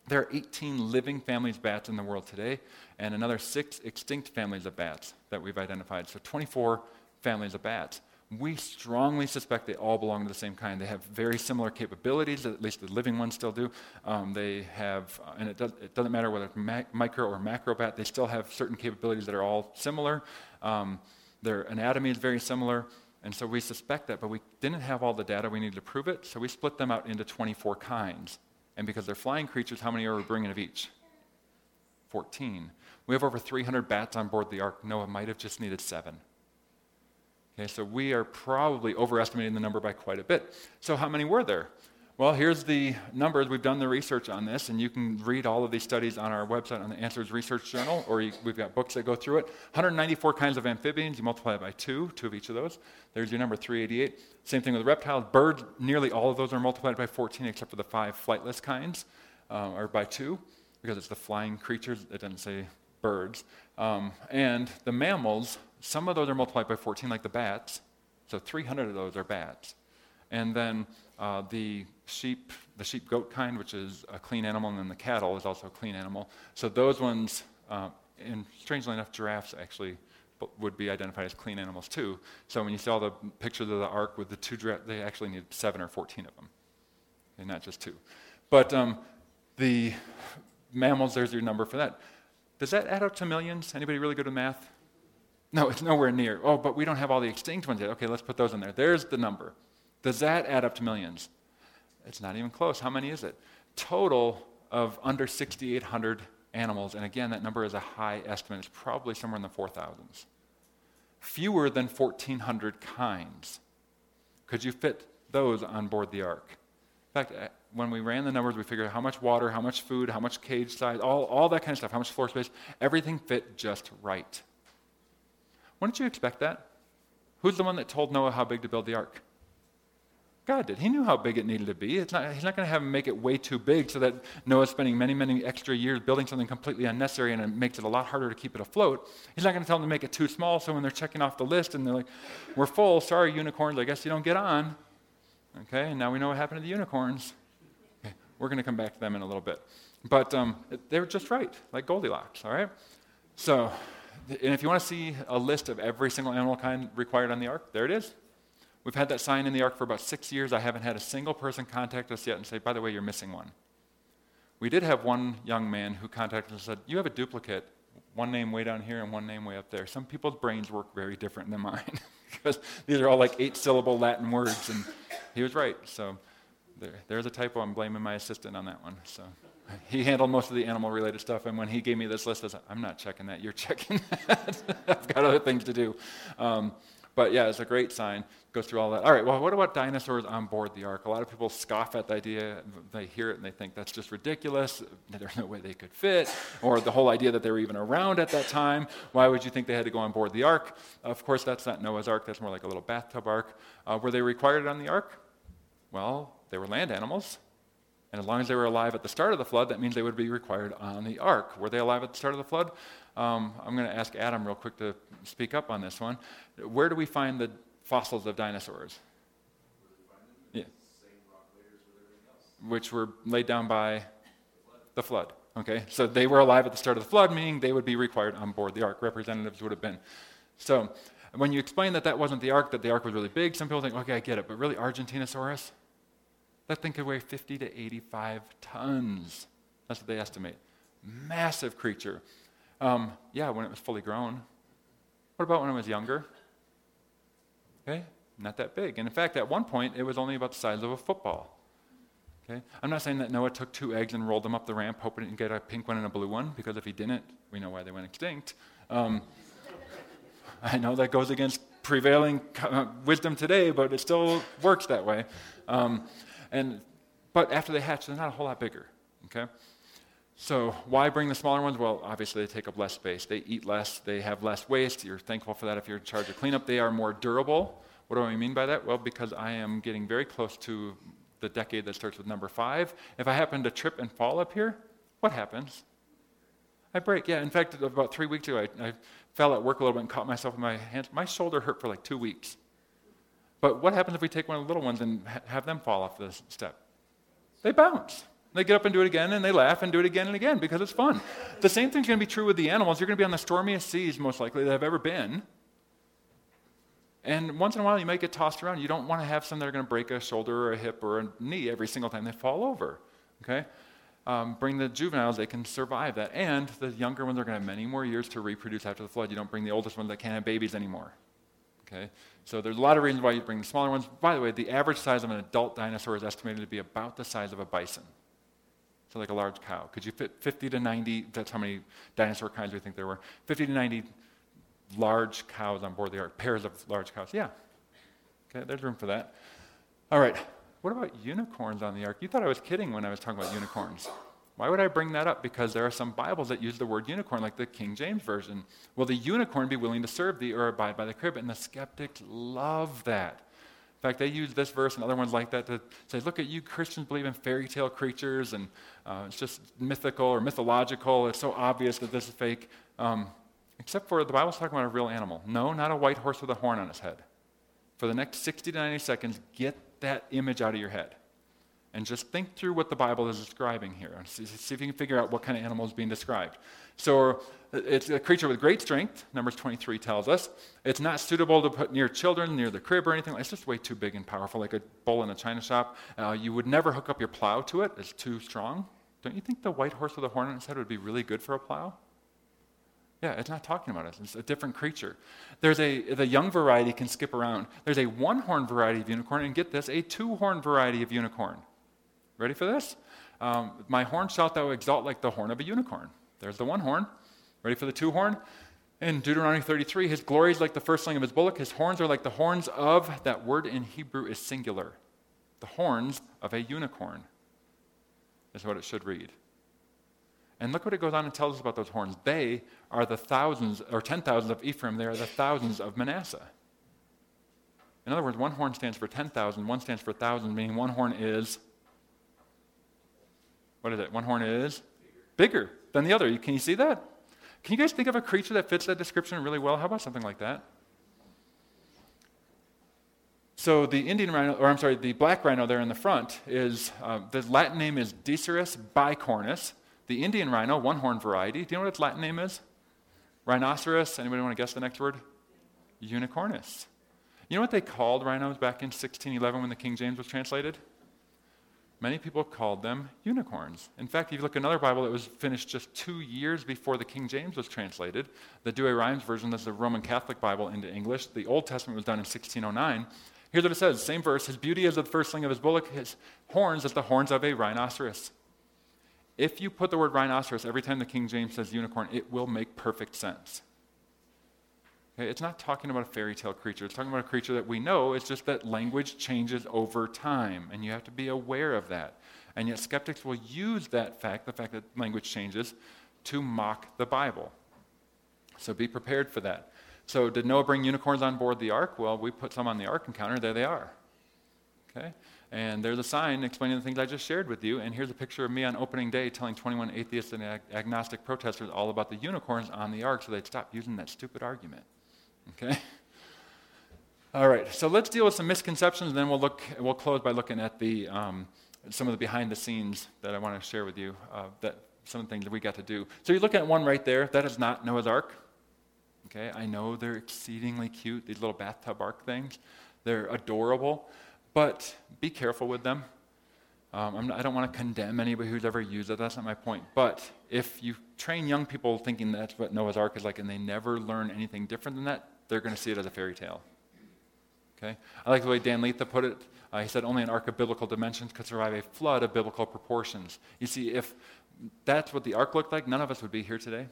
there are eighteen living families of bats in the world today, and another six extinct families of bats that we've identified. So twenty-four families of bats. We strongly suspect they all belong to the same kind. They have very similar capabilities, at least the living ones still do. Um, they have, uh, and it, does, it doesn't matter whether it's mac- micro or macro bat, they still have certain capabilities that are all similar. Um, Their anatomy is very similar, and so we suspect that, but we didn't have all the data we needed to prove it, so we split them out into twenty-four kinds. And because they're flying creatures, how many are we bringing of each? fourteen. We have over three hundred bats on board the ark. Noah might have just needed seven. Okay, so we are probably overestimating the number by quite a bit. So how many were there? Well, here's the numbers. We've done the research on this, and you can read all of these studies on our website on the Answers Research Journal, or you, we've got books that go through it. one hundred ninety-four kinds of amphibians. You multiply by two, two of each of those. There's your number, three eighty-eight. Same thing with reptiles. Birds, nearly all of those are multiplied by fourteen, except for the five flightless kinds, uh, or by two, because it's the flying creatures. It doesn't say birds. Um, and the mammals, some of those are multiplied by fourteen, like the bats. So three hundred of those are bats. And then uh, the sheep, the sheep-goat kind, which is a clean animal, and then the cattle is also a clean animal. So those ones, uh, and strangely enough, giraffes actually b- would be identified as clean animals too. So when you saw the pictures of the ark with the two giraffes, they actually needed seven or fourteen of them, and not just two. But um, the mammals, there's your number for that. Does that add up to millions? Anybody really good at math? No, it's nowhere near. Oh, but we don't have all the extinct ones yet. Okay, let's put those in there. There's the number. Does that add up to millions? It's not even close. How many is it? Total of under six thousand eight hundred animals. And again, that number is a high estimate. It's probably somewhere in the four thousands. Fewer than fourteen hundred kinds. Could you fit those on board the ark? In fact, when we ran the numbers, we figured out how much water, how much food, how much cage size, all, all that kind of stuff, how much floor space. Everything fit just right. Wouldn't you expect that? Who's the one that told Noah how big to build the ark? God did. He knew how big it needed to be. It's not, he's not going to have him make it way too big so that Noah's spending many, many extra years building something completely unnecessary, and it makes it a lot harder to keep it afloat. He's not going to tell them to make it too small, so when they're checking off the list and they're like, we're full, sorry unicorns, I guess you don't get on. Okay, and now we know what happened to the unicorns. Okay, we're going to come back to them in a little bit. But um, they were just right, like Goldilocks, all right? So, and if you want to see a list of every single animal kind required on the ark, there it is. We've had that sign in the ark for about six years. I haven't had a single person contact us yet and say, by the way, you're missing one. We did have one young man who contacted us and said, you have a duplicate, one name way down here and one name way up there. Some people's brains work very different than mine because these are all like eight-syllable Latin words, and he was right. So there, there's a typo. I'm blaming my assistant on that one. So he handled most of the animal-related stuff, and when he gave me this list, I said, I'm not checking that. You're checking that. I've got other things to do. Um, But yeah, it's a great sign. Goes through all that. All right, well, what about dinosaurs on board the ark? A lot of people scoff at the idea. They hear it and they think that's just ridiculous. There's no way they could fit. Or the whole idea that they were even around at that time. Why would you think they had to go on board the ark? Of course, that's not Noah's ark. That's more like a little bathtub ark. Uh, were they required on the ark? Well, they were land animals. And as long as they were alive at the start of the flood, that means they would be required on the ark. Were they alive at the start of the flood? Um, I'm going to ask Adam real quick to speak up on this one. Where do we find the fossils of dinosaurs? Yeah. Which were laid down by the flood. Okay, so they were alive at the start of the flood, meaning they would be required on board the ark. Representatives would have been. So when you explain that that wasn't the ark, that the ark was really big, some people think, okay, I get it, but really Argentinosaurus? That thing could weigh fifty to eighty-five tons. That's what they estimate. Massive creature. Um, yeah, when it was fully grown. What about when it was younger? Okay, not that big. And in fact, at one point, it was only about the size of a football. Okay, I'm not saying that Noah took two eggs and rolled them up the ramp, hoping to get a pink one and a blue one, because if he didn't, we know why they went extinct. Um, I know that goes against prevailing wisdom today, but it still works that way. Um, and but after they hatch, they're not a whole lot bigger. Okay. So why bring the smaller ones? Well, obviously they take up less space. They eat less. They have less waste. You're thankful for that if you're in charge of cleanup. They are more durable. What do I mean by that? Well, because I am getting very close to the decade that starts with number five. If I happen to trip and fall up here, what happens? I break. Yeah, in fact, about three weeks ago, I, I fell at work a little bit and caught myself with my hands. My shoulder hurt for like two weeks. But what happens if we take one of the little ones and ha- have them fall off the step? They bounce. They get up and do it again, and they laugh and do it again and again because it's fun. The same thing's going to be true with the animals. You're going to be on the stormiest seas, most likely, that have ever been. And once in a while, you might get tossed around. You don't want to have some that are going to break a shoulder or a hip or a knee every single time they fall over. Okay? Um, bring the juveniles, they can survive that. And the younger ones are going to have many more years to reproduce after the flood. You don't bring the oldest ones that can't have babies anymore. Okay? So there's a lot of reasons why you bring the smaller ones. By the way, the average size of an adult dinosaur is estimated to be about the size of a bison. So like a large cow. Could you fit fifty to ninety, that's how many dinosaur kinds we think there were, fifty to ninety large cows on board the ark, pairs of large cows? Yeah. Okay, there's room for that. All right, what about unicorns on the ark? You thought I was kidding when I was talking about unicorns. Why would I bring that up? Because there are some Bibles that use the word unicorn, like the King James Version. Will the unicorn be willing to serve thee or abide by the crib? And the skeptics love that. In fact, they use this verse and other ones like that to say, look at you Christians believe in fairy tale creatures, and uh, it's just mythical or mythological. It's so obvious that this is fake. Um, except for the Bible's talking about a real animal. No, not a white horse with a horn on his head. For the next sixty to ninety seconds, get that image out of your head. And just think through what the Bible is describing here. See, see if you can figure out what kind of animal is being described. So it's a creature with great strength, Numbers twenty-three tells us. It's not suitable to put near children, near the crib or anything. It's just way too big and powerful, like a bull in a china shop. Uh, you would never hook up your plow to it. It's too strong. Don't you think the white horse with a horn on its head would be really good for a plow? Yeah, it's not talking about us. It's a different creature. There's a, the young variety can skip around. There's a one-horned variety of unicorn, and get this, a two-horned variety of unicorn. Ready for this? Um, my horn shalt thou exalt like the horn of a unicorn. There's the one horn. Ready for the two horn? In Deuteronomy thirty-three, his glory is like the firstling of his bullock. His horns are like the horns of, that word in Hebrew is singular. The horns of a unicorn is what it should read. And look what it goes on and tells us about those horns. They are the thousands or ten thousands of Ephraim. They are the thousands of Manasseh. In other words, one horn stands for ten thousand. One stands for thousand, meaning one horn is... What is it? One horn is bigger than the other. Can you see that? Can you guys think of a creature that fits that description really well? How about something like that? So the Indian rhino, or I'm sorry, the black rhino there in the front is, uh, the Latin name is Dacerus bicornis. The Indian rhino, one-horned variety, do you know what its Latin name is? Rhinoceros. Anybody want to guess the next word? Unicornis. You know what they called rhinos back in sixteen eleven when the King James was translated? Many people called them unicorns. In fact, if you look at another Bible that was finished just two years before the King James was translated, the Douay-Rheims version, that's the Roman Catholic Bible into English. The Old Testament was done in sixteen oh nine. Here's what it says, same verse, his beauty is the firstling of his bullock, his horns as the horns of a rhinoceros. If you put the word rhinoceros every time the King James says unicorn, it will make perfect sense. Okay, it's not talking about a fairy tale creature. It's talking about a creature that we know. It's just that language changes over time, and you have to be aware of that. And yet skeptics will use that fact, the fact that language changes, to mock the Bible. So be prepared for that. So did Noah bring unicorns on board the ark? Well, we put some on the Ark Encounter. There they are. Okay? And there's a sign explaining the things I just shared with you. And here's a picture of me on opening day telling twenty-one atheist and ag- agnostic protesters all about the unicorns on the ark so they'd stop using that stupid argument. Okay? All right, so let's deal with some misconceptions, and then we'll look. We'll close by looking at the um, some of the behind-the-scenes that I want to share with you, uh, that some of the things that we got to do. So you're looking at one right there. That is not Noah's Ark. Okay, I know they're exceedingly cute, these little bathtub ark things. They're adorable, but be careful with them. Um, I'm not, I don't want to condemn anybody who's ever used it. That's not my point. But if you train young people thinking that's what Noah's Ark is like and they never learn anything different than that, they're going to see it as a fairy tale. Okay? I like the way Dan Letha put it. Uh, he said, only an ark of biblical dimensions could survive a flood of biblical proportions. You see, if that's what the ark looked like, none of us would be here today.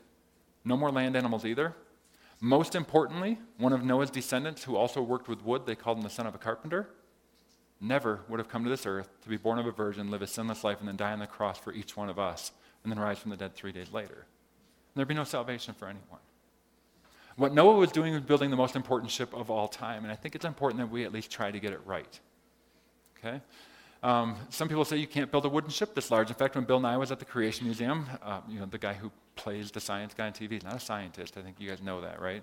No more land animals either. Most importantly, one of Noah's descendants who also worked with wood, they called him the son of a carpenter, never would have come to this earth to be born of a virgin, live a sinless life, and then die on the cross for each one of us, and then rise from the dead three days later. And there'd be no salvation for anyone. What Noah was doing was building the most important ship of all time, and I think it's important that we at least try to get it right. Okay? Um, some people say you can't build a wooden ship this large. In fact, when Bill Nye was at the Creation Museum, uh, you know, the guy who plays the science guy on T V, he's not a scientist. I think you guys know that, right?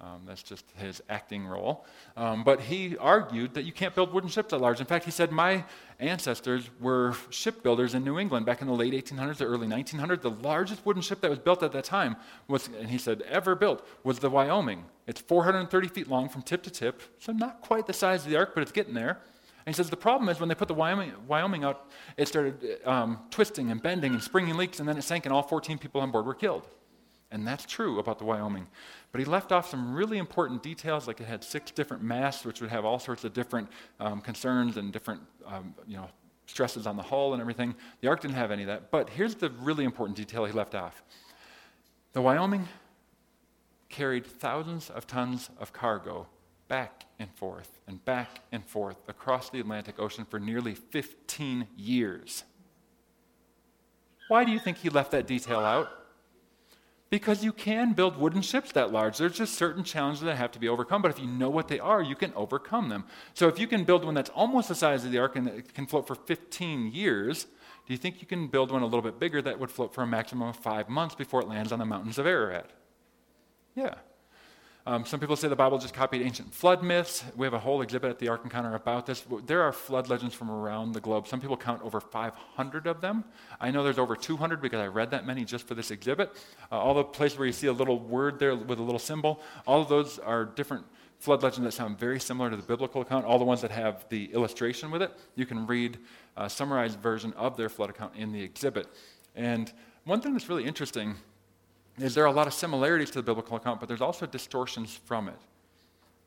Um, that's just his acting role. Um, but he argued that you can't build wooden ships that large. In fact, he said, my ancestors were shipbuilders in New England back in the late eighteen hundreds, the early nineteen hundreds. The largest wooden ship that was built at that time was, and he said, ever built, was the Wyoming. It's four hundred thirty feet long from tip to tip, so not quite the size of the ark, but it's getting there. And he says, the problem is when they put the Wyoming, Wyoming out, it started um, twisting and bending and springing leaks, and then it sank, and all fourteen people on board were killed. And that's true about the Wyoming. But he left off some really important details, like it had six different masts, which would have all sorts of different um, concerns and different um, you know, stresses on the hull and everything. The ark didn't have any of that. But here's the really important detail he left off. The Wyoming carried thousands of tons of cargo back and forth and back and forth across the Atlantic Ocean for nearly fifteen years. Why do you think he left that detail out? Because you can build wooden ships that large. There's just certain challenges that have to be overcome, but if you know what they are, you can overcome them. So if you can build one that's almost the size of the ark and it can float for fifteen years, do you think you can build one a little bit bigger that would float for a maximum of five months before it lands on the mountains of Ararat? Yeah. Um, some people say the Bible just copied ancient flood myths. We have a whole exhibit at the Ark Encounter about this. There are flood legends from around the globe. Some people count over five hundred of them. I know there's over two hundred because I read that many just for this exhibit. Uh, all the places where you see a little word there with a little symbol, all of those are different flood legends that sound very similar to the biblical account. All the ones that have the illustration with it, you can read a summarized version of their flood account in the exhibit. And one thing that's really interesting is there are a lot of similarities to the biblical account, but there's also distortions from it.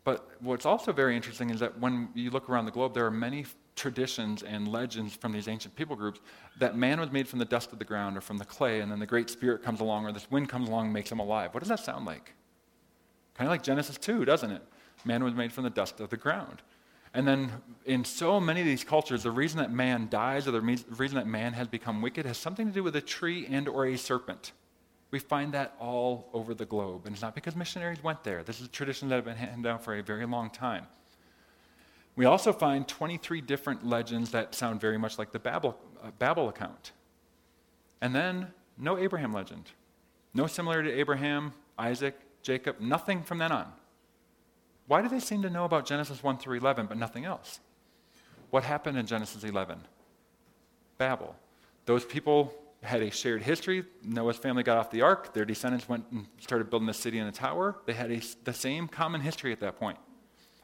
But what's also very interesting is that when you look around the globe, there are many traditions and legends from these ancient people groups that man was made from the dust of the ground or from the clay, and then the Great Spirit comes along or this wind comes along and makes him alive. What does that sound like? Kind of like Genesis two, doesn't it? Man was made from the dust of the ground. And then in so many of these cultures, the reason that man dies or the reason that man has become wicked has something to do with a tree and or a serpent. We find that all over the globe. And it's not because missionaries went there. This is a tradition that has been handed down for a very long time. We also find twenty-three different legends that sound very much like the Babel, uh, Babel account. And then no Abraham legend. No similarity to Abraham, Isaac, Jacob, nothing from then on. Why do they seem to know about Genesis one through eleven but nothing else? What happened in Genesis eleven? Babel. Those people had a shared history. Noah's family got off the ark. Their descendants went and started building the city and the tower. They had a, the same common history at that point.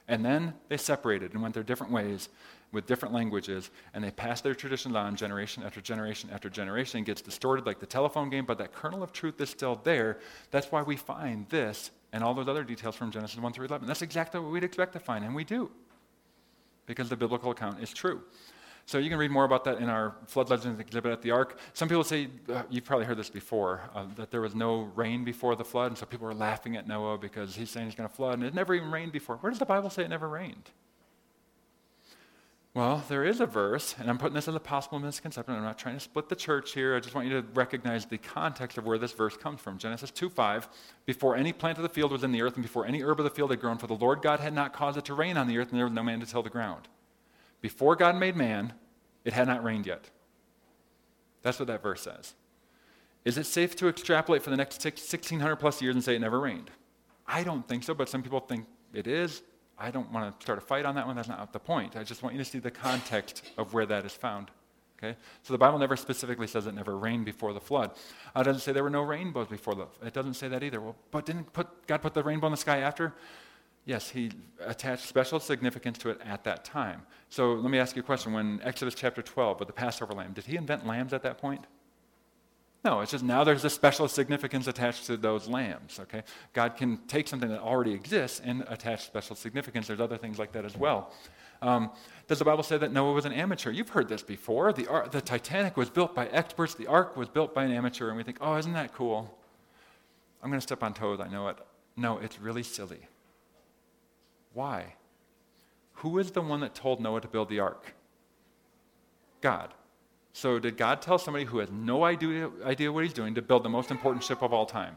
And then they separated and went their different ways with different languages, and they passed their traditions on generation after generation after generation. It gets distorted like the telephone game, but that kernel of truth is still there. That's why we find this and all those other details from Genesis one through eleven. That's exactly what we'd expect to find, and we do, because the biblical account is true. So you can read more about that in our Flood Legends exhibit at the Ark. Some people say, uh, you've probably heard this before, uh, that there was no rain before the flood, and so people were laughing at Noah because he's saying he's going to flood, and it never even rained before. Where does the Bible say it never rained? Well, there is a verse, and I'm putting this as a possible misconception. I'm not trying to split the church here. I just want you to recognize the context of where this verse comes from. Genesis two five, before any plant of the field was in the earth, and before any herb of the field had grown, for the Lord God had not caused it to rain on the earth, and there was no man to till the ground. Before God made man, it had not rained yet. That's what that verse says. Is it safe to extrapolate for the next sixteen hundred plus years and say it never rained? I don't think so, but some people think it is. I don't want to start a fight on that one. That's not the point. I just want you to see the context of where that is found. Okay? So the Bible never specifically says it never rained before the flood. It doesn't say there were no rainbows before the flood. It doesn't say that either. Well, but didn't put, God put the rainbow in the sky after? Yes, he attached special significance to it at that time. So let me ask you a question. When Exodus chapter twelve with the Passover lamb, did he invent lambs at that point? No, it's just now there's a special significance attached to those lambs, okay? God can take something that already exists and attach special significance. There's other things like that as well. Um, does the Bible say that Noah was an amateur? You've heard this before. The, Ar- the Titanic was built by experts. The Ark was built by an amateur. And we think, oh, isn't that cool? I'm going to step on toes. I know it. No, it's really silly. Why? Who is the one that told Noah to build the ark? God. So did God tell somebody who has no idea, idea what he's doing to build the most important ship of all time?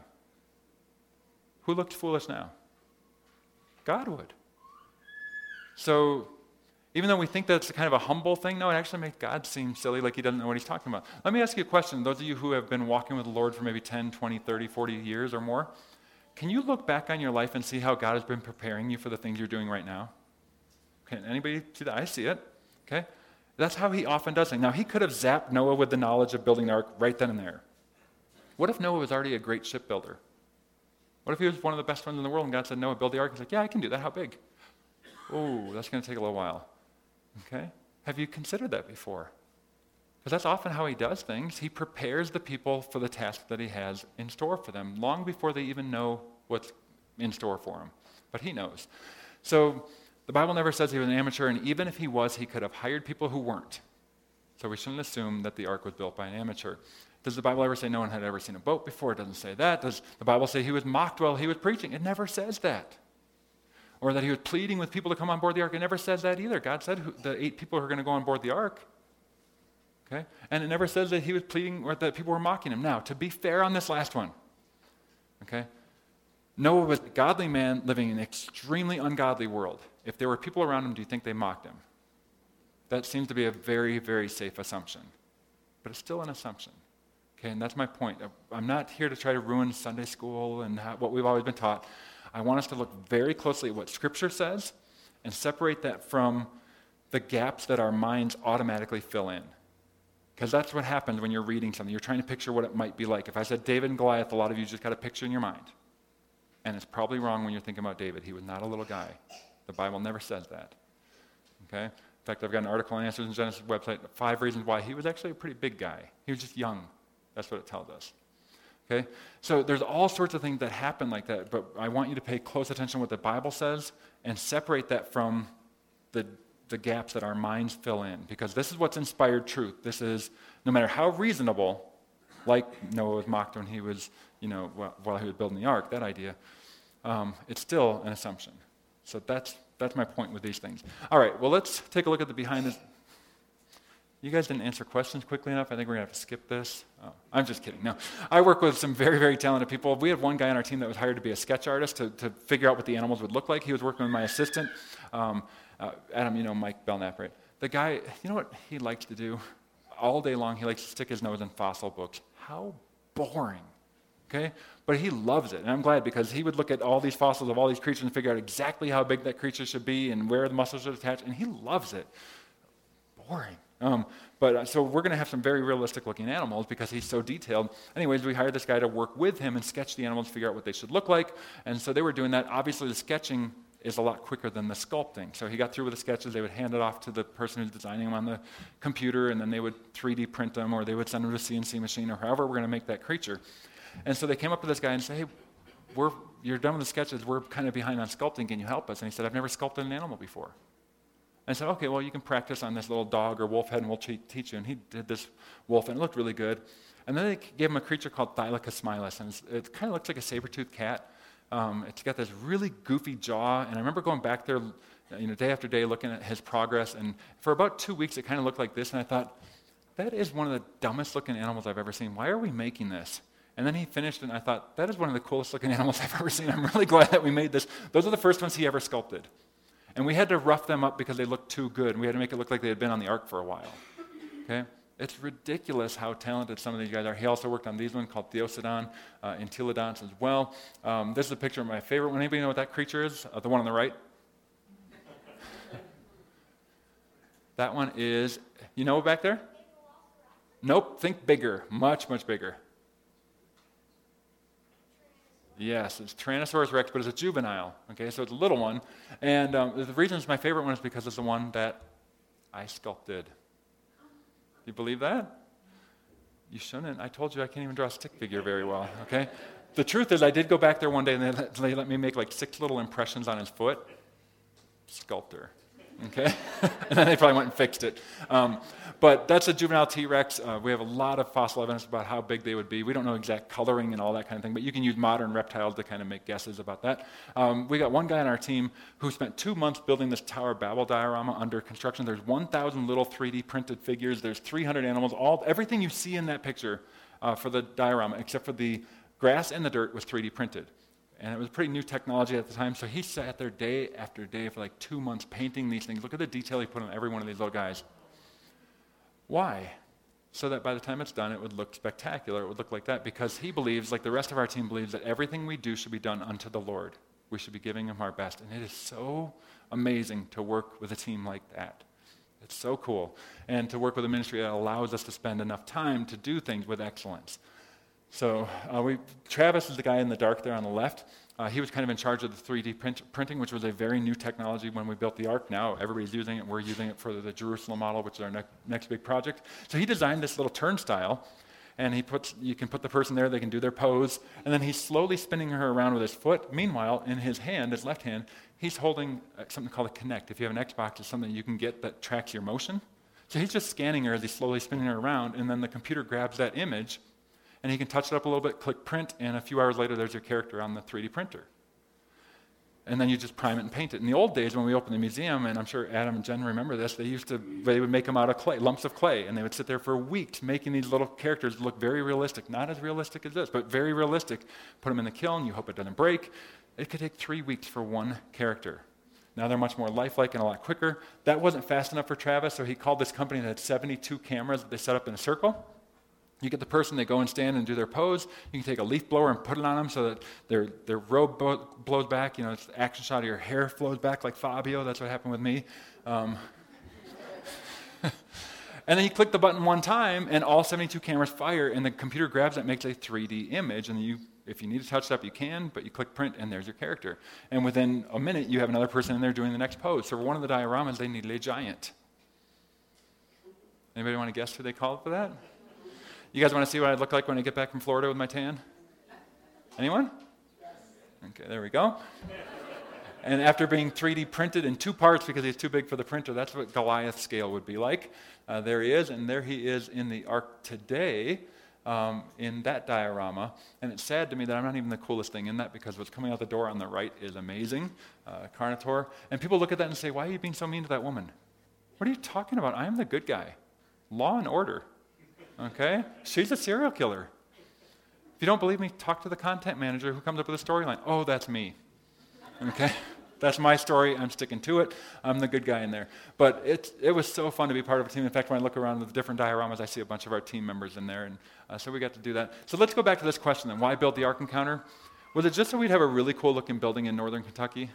Who looked foolish now? God would. So even though we think that's kind of a humble thing, no, it actually makes God seem silly, like he doesn't know what he's talking about. Let me ask you a question. Those of you who have been walking with the Lord for maybe ten, twenty, thirty, forty years or more, can you look back on your life and see how God has been preparing you for the things you're doing right now? Can anybody see that? I see it. Okay? That's how he often does things. Now, he could have zapped Noah with the knowledge of building the ark right then and there. What if Noah was already a great shipbuilder? What if he was one of the best ones in the world and God said, Noah, build the ark? He's like, yeah, I can do that. How big? Oh, that's going to take a little while. Okay? Have you considered that before? Because that's often how he does things. He prepares the people for the task that he has in store for them long before they even know what's in store for them. But he knows. So the Bible never says he was an amateur, and even if he was, he could have hired people who weren't. So we shouldn't assume that the ark was built by an amateur. Does the Bible ever say no one had ever seen a boat before? It doesn't say that. Does the Bible say he was mocked while he was preaching? It never says that. or that he was pleading with people to come on board the ark. It never says that either. God said who, the eight people who are going to go on board the ark. Okay? And it never says that he was pleading or that people were mocking him. Now, to be fair on this last one, okay, Noah was a godly man living in an extremely ungodly world. If there were people around him, do you think they mocked him? That seems to be a very, very safe assumption. But it's still an assumption. Okay, and that's my point. I'm not here to try to ruin Sunday school and how, what we've always been taught. I want us to look very closely at what Scripture says and separate that from the gaps that our minds automatically fill in. Because that's what happens when you're reading something. You're trying to picture what it might be like. If I said David and Goliath, a lot of you just got a picture in your mind. And it's probably wrong when you're thinking about David. He was not a little guy. The Bible never says that. Okay? In fact, I've got an article on Answers in Genesis website, five reasons why he was actually a pretty big guy. He was just young. That's what it tells us. Okay? So there's all sorts of things that happen like that, but I want you to pay close attention to what the Bible says and separate that from the the gaps that our minds fill in, because this is what's inspired truth. This is, no matter how reasonable, like Noah was mocked when he was, you know, while he was building the ark, that idea, um, it's still an assumption. So that's that's my point with these things. All right, well, let's take a look at the behind this. You guys didn't answer questions quickly enough. I think we're going to have to skip this. Oh, I'm just kidding. No, I work with some very, very talented people. We had one guy on our team that was hired to be a sketch artist to, to figure out what the animals would look like. He was working with my assistant. Um, uh, Adam, you know Mike Belknap, right? The guy, you know what he likes to do? All day long, he likes to stick his nose in fossil books. How boring, okay? But he loves it, and I'm glad, because he would look at all these fossils of all these creatures and figure out exactly how big that creature should be and where the muscles should attach, and he loves it. Boring. Um, but uh, so we're going to have some very realistic looking animals because he's so detailed. Anyways, we hired this guy to work with him and sketch the animals, figure out what they should look like. And so they were doing that. Obviously, the sketching is a lot quicker than the sculpting. So he got through with the sketches. They would hand it off to the person who's designing them on the computer, and then they would three D print them, or they would send them to a C N C machine, or however we're going to make that creature. And so they came up to this guy and said, hey, we're, you're done with the sketches. We're kind of behind on sculpting. Can you help us? And he said, I've never sculpted an animal before. And I said, okay, well, you can practice on this little dog or wolf head, and we'll teach you. And he did this wolf, and it looked really good. And then they gave him a creature called Thylacosmilus, and it's, it kind of looks like a saber-toothed cat. Um, it's got this really goofy jaw, and I remember going back there, you know, day after day, looking at his progress. And for about two weeks, it kind of looked like this. And I thought, that is one of the dumbest-looking animals I've ever seen. Why are we making this? And then he finished, and I thought, that is one of the coolest-looking animals I've ever seen. I'm really glad that we made this. Those are the first ones he ever sculpted. And we had to rough them up because they looked too good, and we had to make it look like they had been on the ark for a while. Okay, it's ridiculous how talented some of these guys are. He also worked on these one called Theosodon, uh, Entelodonts as well. Um, this is a picture of my favorite one. Anybody know what that creature is? Uh, the one on the right? That one is, you know back there? Nope, think bigger, much, much bigger. Yes, it's Tyrannosaurus rex, but it's a juvenile, okay? So it's a little one. And um, the reason it's my favorite one is because it's the one that I sculpted. Do you believe that? You shouldn't. I told you I can't even draw a stick figure very well, okay? The truth is, I did go back there one day, and they let, they let me make like six little impressions on his foot. Sculptor. Okay, and then they probably went and fixed it. Um, but that's a juvenile T-Rex. Uh, we have a lot of fossil evidence about how big they would be. We don't know exact coloring and all that kind of thing, but you can use modern reptiles to kind of make guesses about that. Um, we got one guy on our team who spent two months building this Tower of Babel diorama under construction. There's one thousand little three D printed figures. There's three hundred animals. All everything you see in that picture uh, for the diorama, except for the grass and the dirt, was three D printed. And it was pretty new technology at the time, so he sat there day after day for like two months painting these things. Look at the detail he put on every one of these little guys. Why? So that by the time it's done, it would look spectacular. It would look like that, because he believes, like the rest of our team believes, that everything we do should be done unto the Lord. We should be giving him our best. And it is so amazing to work with a team like that. It's so cool. And to work with a ministry that allows us to spend enough time to do things with excellence. So uh, we, Travis is the guy in the dark there on the left. Uh, he was kind of in charge of the three D print, printing, which was a very new technology when we built the ark. Now everybody's using it. We're using it for the Jerusalem model, which is our ne- next big project. So he designed this little turnstile, and he puts you can put the person there. They can do their pose. And then he's slowly spinning her around with his foot. Meanwhile, in his hand, his left hand, he's holding something called a Kinect. If you have an Xbox, it's something you can get that tracks your motion. So he's just scanning her as he's slowly spinning her around, and then the computer grabs that image, and he can touch it up a little bit, click print, and a few hours later, there's your character on the three D printer. And then you just prime it and paint it. In the old days, when we opened the museum, and I'm sure Adam and Jen remember this, they used to, they would make them out of clay, lumps of clay, and they would sit there for weeks making these little characters look very realistic. Not as realistic as this, but very realistic. Put them in the kiln, you hope it doesn't break. It could take three weeks for one character. Now they're much more lifelike and a lot quicker. That wasn't fast enough for Travis, so he called this company that had seventy-two cameras that they set up in a circle. You get the person, they go and stand and do their pose. You can take a leaf blower and put it on them so that their their robe bo- blows back. You know, it's the action shot of your hair flows back like Fabio. That's what happened with me. Um, and then you click the button one time, and all seventy-two cameras fire, and the computer grabs that, makes a three D image, and you, if you need to touch it up, you can, but you click print, and there's your character. And within a minute, you have another person in there doing the next pose. So for one of the dioramas, they needed a giant. Anybody want to guess who they called for that? You guys want to see what I look like when I get back from Florida with my tan? Anyone? Yes. Okay, there we go. And after being three D printed in two parts because he's too big for the printer, that's what Goliath scale would be like. Uh, there he is, and there he is in the ark today um, in that diorama. And it's sad to me that I'm not even the coolest thing in that, because what's coming out the door on the right is amazing, uh, Carnotaur. And people look at that and say, why are you being so mean to that woman? What are you talking about? I am the good guy. Law and order. Okay? She's a serial killer. If you don't believe me, talk to the content manager who comes up with a storyline. Oh, that's me. Okay? That's my story. I'm sticking to it. I'm the good guy in there. But it, it was so fun to be part of a team. In fact, when I look around at the different dioramas, I see a bunch of our team members in there. And uh, so we got to do that. So let's go back to this question then. Why build the Ark Encounter? Was it just so we'd have a really cool-looking building in Northern Kentucky?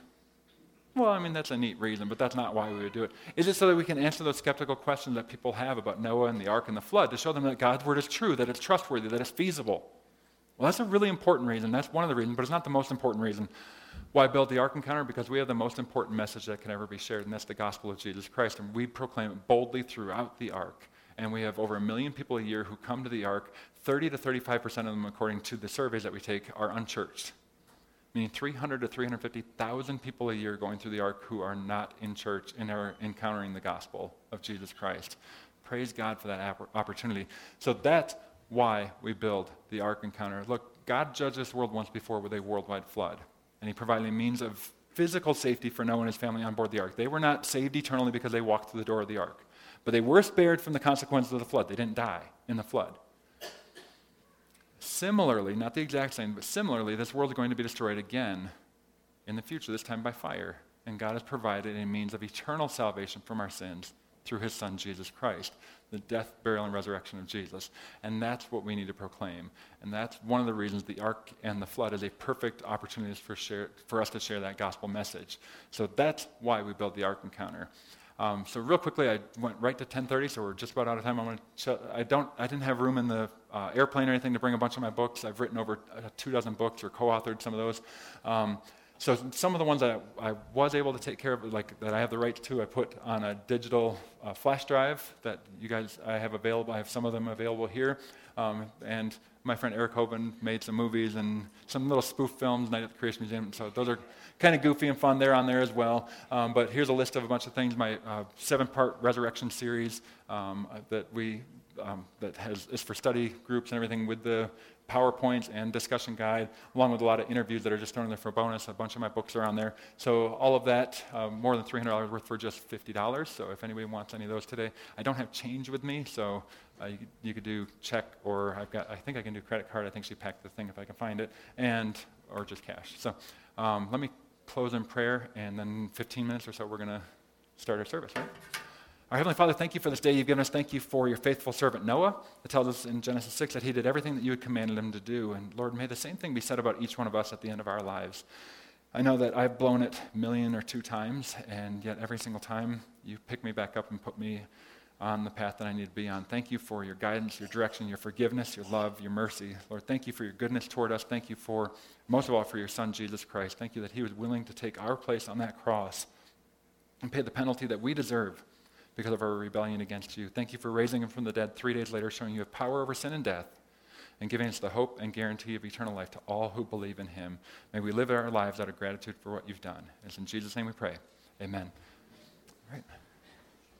Well, I mean, that's a neat reason, but that's not why we would do it. Is it so that we can answer those skeptical questions that people have about Noah and the ark and the flood, to show them that God's word is true, that it's trustworthy, that it's feasible? Well, that's a really important reason. That's one of the reasons, but it's not the most important reason. Why build the Ark Encounter? Because we have the most important message that can ever be shared, and that's the gospel of Jesus Christ, and we proclaim it boldly throughout the ark. And we have over a million people a year who come to the ark. thirty to thirty-five percent of them, according to the surveys that we take, are unchurched. Meaning three hundred to three hundred fifty thousand people a year going through the ark who are not in church and are encountering the gospel of Jesus Christ. Praise God for that opportunity. So that's why we build the Ark Encounter. Look, God judged this world once before with a worldwide flood, and he provided a means of physical safety for Noah and his family on board the ark. They were not saved eternally because they walked through the door of the ark, but they were spared from the consequences of the flood. They didn't die in the flood. Similarly, not the exact same, but similarly, this world is going to be destroyed again in the future, this time by fire. And God has provided a means of eternal salvation from our sins through his son, Jesus Christ, the death, burial, and resurrection of Jesus. And that's what we need to proclaim. And that's one of the reasons the ark and the flood is a perfect opportunity for, share, for us to share that gospel message. So that's why we build the Ark Encounter. Um, so real quickly, I went right to ten thirty, so we're just about out of time. I'm going to. I don't. I didn't have room in the uh, airplane or anything to bring a bunch of my books. I've written over uh, two dozen books or co-authored some of those. Um, so some of the ones that I, I was able to take care of, like that I have the rights to, I put on a digital uh, flash drive that you guys I have available. I have some of them available here. Um, and my friend Eric Hoban made some movies and some little spoof films, Night at the Creation Museum. So those are kind of goofy and fun. They're on there as well. Um, but here's a list of a bunch of things. My uh, seven-part resurrection series um, that we um, that has is for study groups and everything, with the PowerPoints and discussion guide, along with a lot of interviews that are just thrown in there for a bonus. A bunch of my books are on there. So all of that, um, more than three hundred dollars worth for just fifty dollars. So if anybody wants any of those today, I don't have change with me, so. Uh, you, you could do check, or I've got. I think I can do credit card. I think she packed the thing if I can find it, and or just cash. So um, let me close in prayer, and then fifteen minutes or so we're going to start our service. Right? Our Heavenly Father, thank you for this day you've given us. Thank you for your faithful servant Noah. It tells us in Genesis six that he did everything that you had commanded him to do. And Lord, may the same thing be said about each one of us at the end of our lives. I know that I've blown it a million or two times, and yet every single time you pick me back up and put me on the path that I need to be on. Thank you for your guidance, your direction, your forgiveness, your love, your mercy. Lord, thank you for your goodness toward us. Thank you for, most of all, for your son, Jesus Christ. Thank you that he was willing to take our place on that cross and pay the penalty that we deserve because of our rebellion against you. Thank you for raising him from the dead three days later, showing you have power over sin and death, and giving us the hope and guarantee of eternal life to all who believe in him. May we live our lives out of gratitude for what you've done. It's in Jesus' name we pray. Amen. All right.